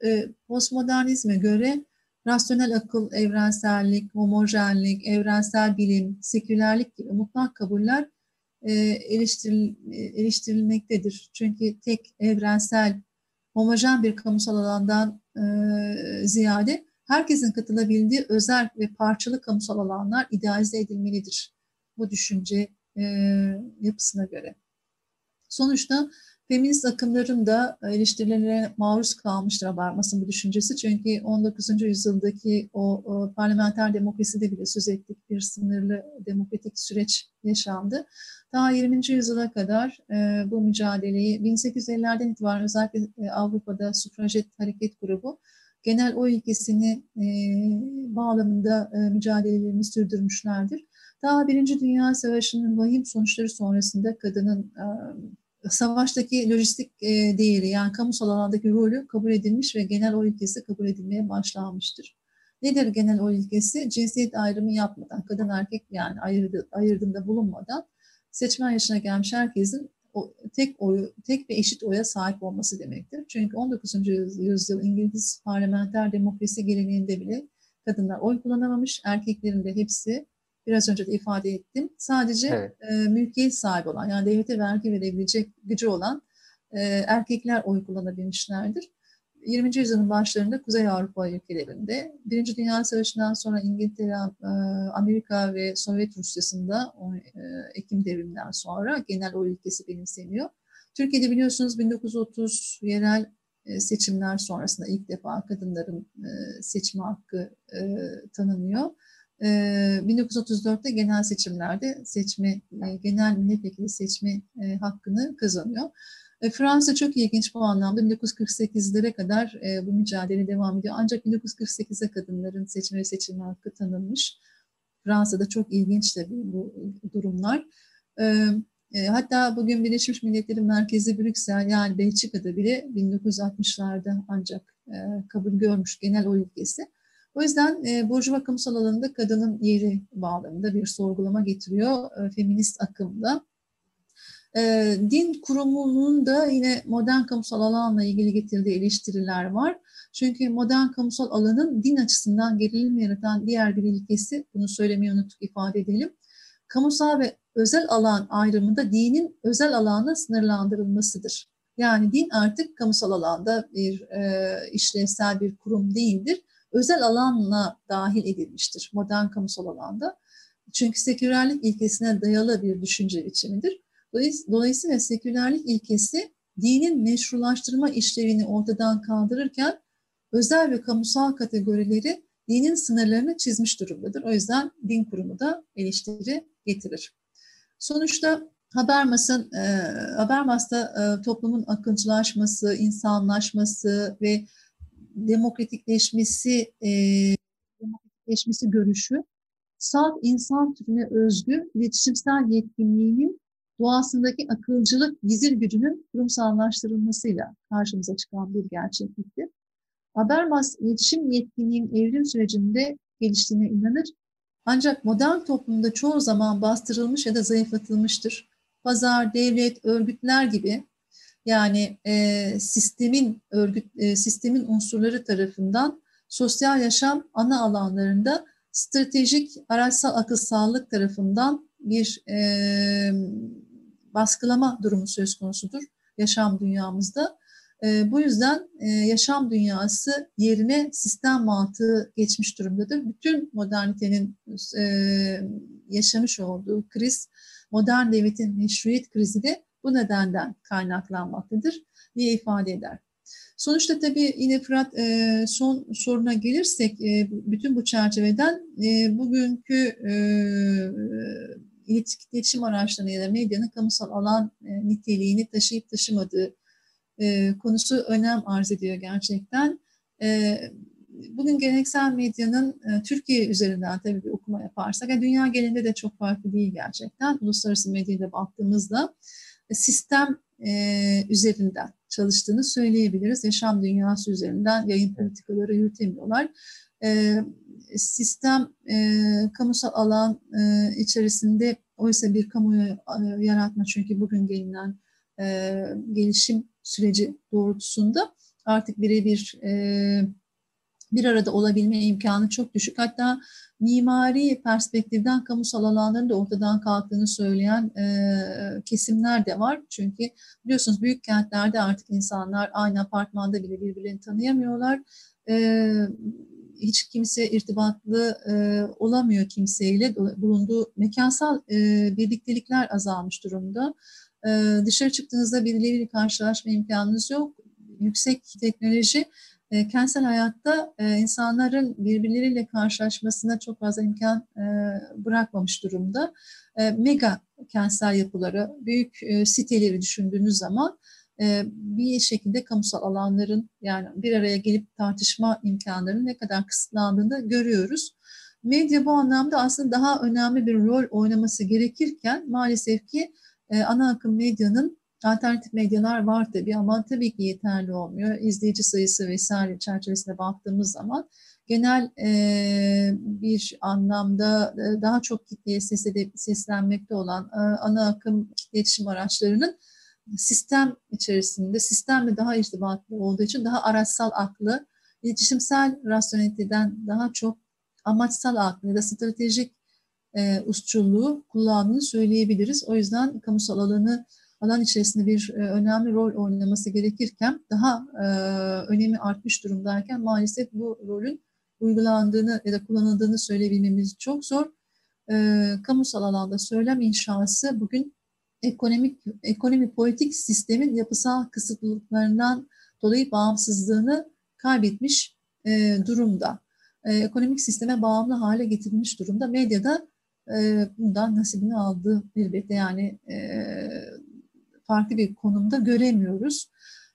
E, postmodernizme göre rasyonel akıl, evrensellik, homojenlik, evrensel bilim, sekülerlik gibi mutlak kabuller e, eleştiril, eleştirilmektedir. Çünkü tek evrensel, homojen bir kamusal alandan e, ziyade herkesin katılabildiği özel ve parçalı kamusal alanlar idealize edilmelidir bu düşünce e, yapısına göre. Sonuçta feminist akımların da eleştirilere maruz kalmıştır Habermas'ın bu düşüncesi. Çünkü on dokuzuncu yüzyıldaki o, o parlamenter demokraside bile söz ettik bir sınırlı demokratik süreç yaşandı. Daha yirminci yüzyıla kadar e, bu mücadeleyi bin sekiz yüz ellilerden itibaren özellikle e, Avrupa'da Suffragette hareket grubu genel oy ilkesini e, bağlamında e, mücadelelerini sürdürmüşlerdir. Daha Birinci Dünya Savaşı'nın vahim sonuçları sonrasında kadının e, savaştaki lojistik e, değeri, yani kamusal alandaki rolü kabul edilmiş ve genel oy ilkesi kabul edilmeye başlanmıştır. Nedir genel oy ilkesi? Cinsiyet ayrımı yapmadan, kadın erkek yani ayırdı, ayırdığında bulunmadan seçmen yaşına gelmiş herkesin o, tek oyu, tek ve eşit oya sahip olması demektir. Çünkü on dokuzuncu yüzyıl İngiliz parlamenter demokrasi geleneğinde bile kadınlar oy kullanamamış, erkeklerin de hepsi, biraz önce de ifade ettim, sadece evet. e, mülkiyet sahibi olan, yani devlete vergi verebilecek gücü olan e, erkekler oy kullanabilmişlerdir. yirminci yüzyılın başlarında Kuzey Avrupa ülkelerinde, Birinci Dünya Savaşı'ndan sonra İngiltere, e, Amerika ve Sovyet Rusya'sında o, e, Ekim devriminden sonra genel oy ilkesi benimseniyor. Türkiye'de biliyorsunuz bin dokuz yüz otuz yerel e, seçimler sonrasında ilk defa kadınların e, seçme hakkı e, tanınıyor. bin dokuz yüz otuz dörtte genel seçimlerde seçme, genel milletvekili seçme hakkını kazanıyor. Fransa çok ilginç bu anlamda. bin dokuz yüz kırk sekizlere kadar bu mücadele devam ediyor. Ancak bin dokuz yüz kırk sekize kadınların seçme ve seçilme hakkı tanınmış. Fransa'da çok ilginç tabii bu durumlar. Hatta bugün Birleşmiş Milletler'in merkezi Brüksel, yani Belçika'da bile bin dokuz yüz altmışlarda ancak kabul görmüş genel oy ilkesi. O yüzden e, burjuva kamusal alanında kadının yeri bağlamında bir sorgulama getiriyor e, feminist akımda. E, din kurumunun da yine modern kamusal alanla ilgili getirdiği eleştiriler var. Çünkü modern kamusal alanın din açısından gerilim yaratan diğer bir ilkesi, bunu söylemeyi unuttuk, ifade edelim. Kamusal ve özel alan ayrımında dinin özel alanla sınırlandırılmasıdır. Yani din artık kamusal alanda bir e, işlevsel bir kurum değildir. Özel alanla dahil edilmiştir modern kamusal alanda. Çünkü sekülerlik ilkesine dayalı bir düşünce biçimidir. Dolayısıyla sekülerlik ilkesi dinin meşrulaştırma işlevini ortadan kaldırırken özel ve kamusal kategorileri dinin sınırlarını çizmiş durumdadır. O yüzden din kurumu da eleştiri getirir. Sonuçta Habermas'ın, Habermas'ta toplumun akıncılaşması, insanlaşması ve demokratikleşmesi, e, demokratikleşmesi görüşü, salt insan türüne özgü iletişimsel yetkinliğinin doğasındaki akılcılık gizil gücünün kurumsallaştırılmasıyla karşımıza çıkan bir gerçekliktir. Habermas, iletişim yetkinliğinin evrim sürecinde geliştiğine inanır. Ancak modern toplumda çoğu zaman bastırılmış ya da zayıflatılmıştır. Pazar, devlet, örgütler gibi, yani e, sistemin örgüt e, sistemin unsurları tarafından sosyal yaşam ana alanlarında stratejik araçsal akılsallık tarafından bir e, baskılama durumu söz konusudur yaşam dünyamızda. E, bu yüzden e, yaşam dünyası yerine sistem mantığı geçmiş durumdadır. Bütün modernitenin e, yaşamış olduğu kriz, modern devletin meşruiyet krizi de bu nedenden kaynaklanmaktadır diye ifade eder. Sonuçta tabii yine Fırat, son soruna gelirsek, bütün bu çerçeveden bugünkü iletişim araçlarına ya da medyanın kamusal alan niteliğini taşıyıp taşımadığı konusu önem arz ediyor gerçekten. Bugün geleneksel medyanın Türkiye üzerinden tabii bir okuma yaparsak, yani dünya genelinde de çok farklı değil gerçekten. Uluslararası medyada baktığımızda sistem e, üzerinden çalıştığını söyleyebiliriz. Yaşam dünyası üzerinden yayın politikaları yürütemiyorlar. E, sistem, e, kamusal alan e, içerisinde Oysa bir kamuoyu yaratma, çünkü bugün gelinen e, gelişim süreci doğrultusunda artık birebir e, bir arada olabilme imkanı çok düşük. Hatta mimari perspektiften kamusal alanların da ortadan kalktığını söyleyen e, kesimler de var. Çünkü biliyorsunuz büyük kentlerde artık insanlar aynı apartmanda bile birbirlerini tanıyamıyorlar. E, hiç kimse irtibatlı e, olamıyor kimseyle. Bulunduğu mekansal e, birliktelikler azalmış durumda. E, dışarı çıktığınızda birileriyle karşılaşma imkanınız yok. Yüksek teknoloji e, kentsel hayatta e, insanların birbirleriyle karşılaşmasına çok fazla imkan e, bırakmamış durumda. E, mega kentsel yapıları, büyük e, siteleri düşündüğünüz zaman e, bir şekilde kamusal alanların, yani bir araya gelip tartışma imkanlarının ne kadar kısıtlandığını görüyoruz. Medya bu anlamda aslında daha önemli bir rol oynaması gerekirken maalesef ki e, ana akım medyanın, alternatif medyalar var tabii ama tabii ki yeterli olmuyor. İzleyici sayısı vesaire çerçevesine baktığımız zaman genel e, bir anlamda e, daha çok kitleye ses edip, seslenmekte olan e, ana akım iletişim araçlarının sistem içerisinde, sistemle daha irtibatlı olduğu için daha araçsal aklı, iletişimsel rasyoneliteden daha çok amaçsal aklı ya da stratejik e, usçulluğu kullandığını söyleyebiliriz. O yüzden kamusal alanı alan içerisinde bir önemli rol oynaması gerekirken, daha e, önemi artmış durumdayken maalesef bu rolün uygulandığını ya da kullanıldığını söyleyebilmemiz çok zor. E, kamusal alanda söylem inşası bugün ekonomik ekonomi politik sistemin yapısal kısıtlılıklarından dolayı bağımsızlığını kaybetmiş e, durumda. E, ekonomik sisteme bağımlı hale getirilmiş durumda. Medyada e, bundan nasibini aldı elbette, yani e, farklı bir konumda göremiyoruz.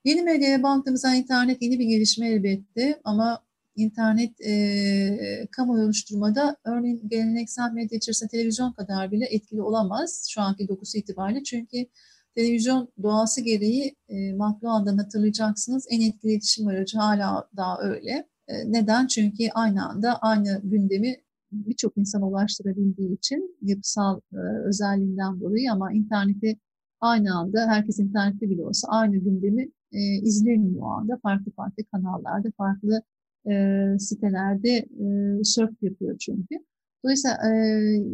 Yeni medyaya baktığımızda internet yeni bir gelişme elbette, ama internet e, kamuoyu oluşturmada örneğin geleneksel medya içerisinde televizyon kadar bile etkili olamaz şu anki dokusu itibariyle. Çünkü televizyon doğası gereği e, matbuattan hatırlayacaksınız, en etkili iletişim aracı, hala daha öyle. E, neden? Çünkü aynı anda aynı gündemi birçok insana ulaştırabildiği için yapısal e, özelliğinden dolayı, ama internete aynı anda herkes internette bile olsa aynı gündemi e, izlemiyor o anda. Farklı farklı kanallarda, farklı e, sitelerde e, surf yapıyor çünkü. Dolayısıyla e,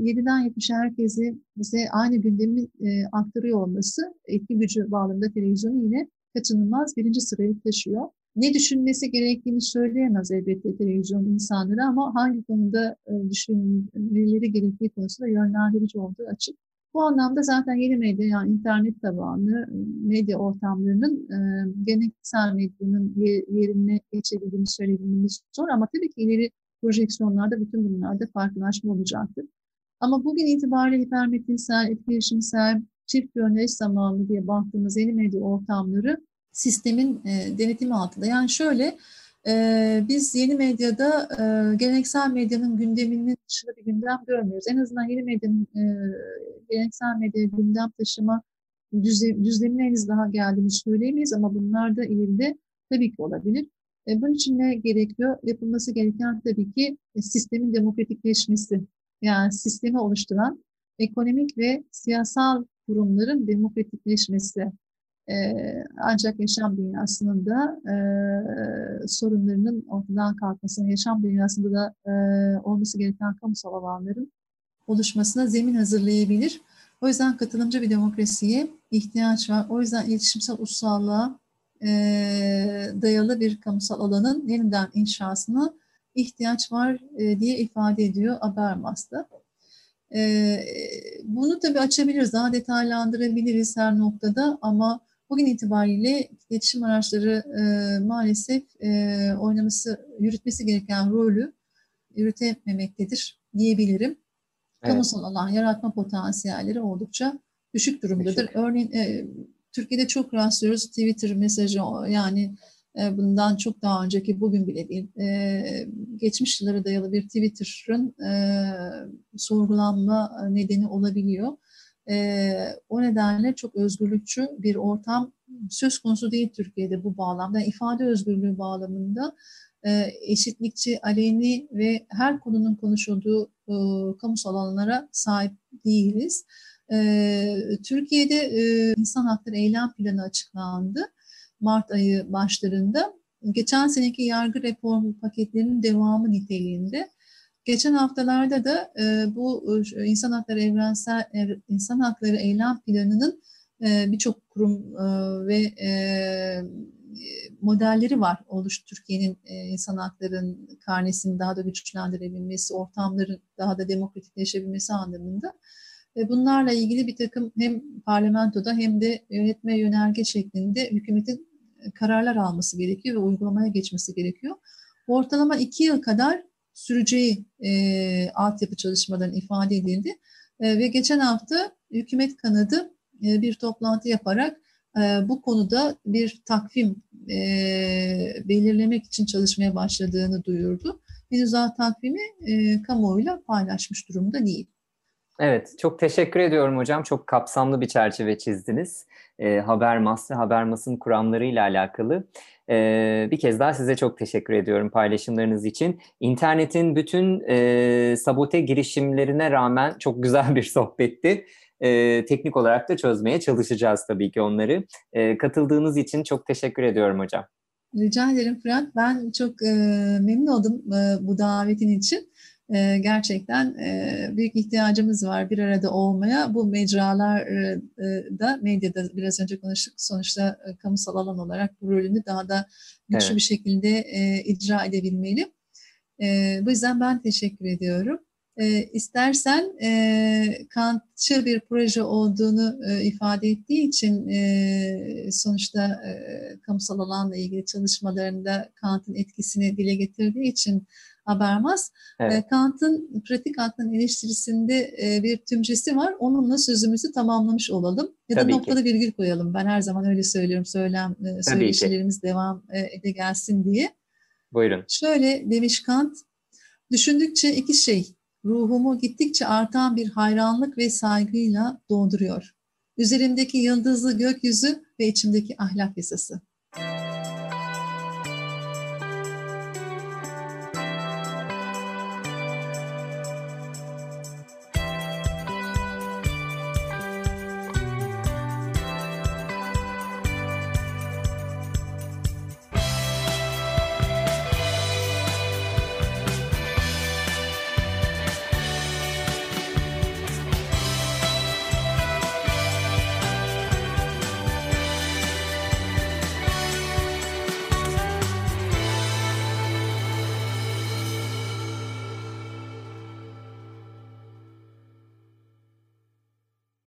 yediden yetmişe herkesi bize aynı gündemi e, aktarıyor olması etki gücü bağlamında televizyonu yine kaçınılmaz birinci sıraya taşıyor. Ne düşünmesi gerektiğini söyleyemez elbette televizyon insanları, ama hangi konuda e, düşünmeleri gerektiği konusunda yönlendirici olduğu açık. Bu anlamda zaten yeni medya, yani internet tabanlı medya ortamlarının e, geleneksel medyanın yerine geçebildiğini söyleyebilmemiz zor, ama tabii ki ileri projeksiyonlarda bütün bunlarda farklılaşma olacaktır. Ama bugün itibariyle hipermetinsel, etkileşimsel, çift yönlü, eş zamanlı diye baktığımız yeni medya ortamları sistemin e, denetimi altında. Yani şöyle, e, biz yeni medyada e, geleneksel medyanın gündeminin dışında bir gündem görmüyoruz. En azından yeni medyanın e, geleneksel medya gündem taşıma düzlemine henüz daha geldiğini söyleyemeyiz, ama bunlar da ileride tabii ki olabilir. E, bunun için ne gerekiyor? Yapılması gereken tabii ki e, sistemin demokratikleşmesi. Yani sistemi oluşturan ekonomik ve siyasal kurumların demokratikleşmesi. E, ancak yaşam dünyasının da e, sorunlarının ortadan kalkmasına, yaşam dünyasında da e, olması gereken kamusal alanların oluşmasına zemin hazırlayabilir. O yüzden katılımcı bir demokrasiye ihtiyaç var. O yüzden iletişimsel ussallığa e, dayalı bir kamusal alanın yeniden inşasına ihtiyaç var e, diye ifade ediyor Habermas'ta. E, bunu tabii açabiliriz, daha detaylandırabiliriz her noktada, ama bugün itibariyle iletişim araçları e, maalesef e, oynaması, yürütmesi gereken rolü yürütememektedir diyebilirim. Kamusal evet. alan yaratma potansiyelleri oldukça düşük durumdadır. Düşük. Örneğin e, Türkiye'de çok rastlıyoruz Twitter mesajı, yani e, bundan çok daha önceki, bugün bile değil, e, geçmiş yıllara dayalı bir Twitter'ın e, sorgulanma nedeni olabiliyor. E, o nedenle çok özgürlükçü bir ortam söz konusu değil Türkiye'de bu bağlamda. Yani ifade özgürlüğü bağlamında e, eşitlikçi, aleni ve her konunun konuşulduğu e, kamusal alanlara sahip değiliz. E, Türkiye'de e, insan hakları eylem planı açıklandı Mart ayı başlarında. Geçen seneki yargı reformu paketlerinin devamı niteliğinde. Geçen haftalarda da e, bu insan hakları evrensel insan hakları eylem planının e, birçok kurum e, ve e, modelleri var. Oluş Türkiye'nin e, insan haklarının karnesini daha da güçlendirebilmesi, ortamların daha da demokratikleşebilmesi anlamında. E, bunlarla ilgili bir takım hem parlamentoda hem de yönetme yönerge şeklinde hükümetin kararlar alması gerekiyor ve uygulamaya geçmesi gerekiyor. Ortalama iki yıl kadar süreceği e, altyapı çalışmalarının ifade edildi. E, ve geçen hafta hükümet kanadı e, bir toplantı yaparak e, bu konuda bir takvim e, belirlemek için çalışmaya başladığını duyurdu. Henüz daha takvimi e, kamuoyuyla paylaşmış durumda değil. Evet, çok teşekkür ediyorum hocam. Çok kapsamlı bir çerçeve çizdiniz. E, Habermas ve Habermas'ın kuramlarıyla alakalı. E, bir kez daha size çok teşekkür ediyorum paylaşımlarınız için. İnternetin bütün e, sabote girişimlerine rağmen çok güzel bir sohbetti. E, teknik olarak da çözmeye çalışacağız tabii ki onları. E, katıldığınız için çok teşekkür ediyorum hocam. Rica ederim Fırat. Ben çok e, memnun oldum e, bu davetin için. Ee, gerçekten e, büyük ihtiyacımız var bir arada olmaya. Bu mecralarda, e, medyada biraz önce konuştuk. Sonuçta e, kamusal alan olarak bu rolünü daha da güçlü evet. bir şekilde e, icra edebilmeli. E, bu yüzden ben teşekkür ediyorum. E, istersen e, Kantçı bir proje olduğunu e, ifade ettiği için e, sonuçta e, kamusal alanla ilgili çalışmalarında Kant'ın etkisini dile getirdiği için Habermas. Evet. Kant'ın pratik aklın eleştirisinde bir tümcesi var. Onunla sözümüzü tamamlamış olalım. Ya da Tabii noktada ki. virgül koyalım. Ben her zaman öyle söylüyorum. Söylem, söyleşilerimiz devam ede gelsin diye. Buyurun. Şöyle demiş Kant. Düşündükçe iki şey ruhumu gittikçe artan bir hayranlık ve saygıyla donduruyor. Üzerimdeki yıldızlı gökyüzü ve içimdeki ahlak yasası.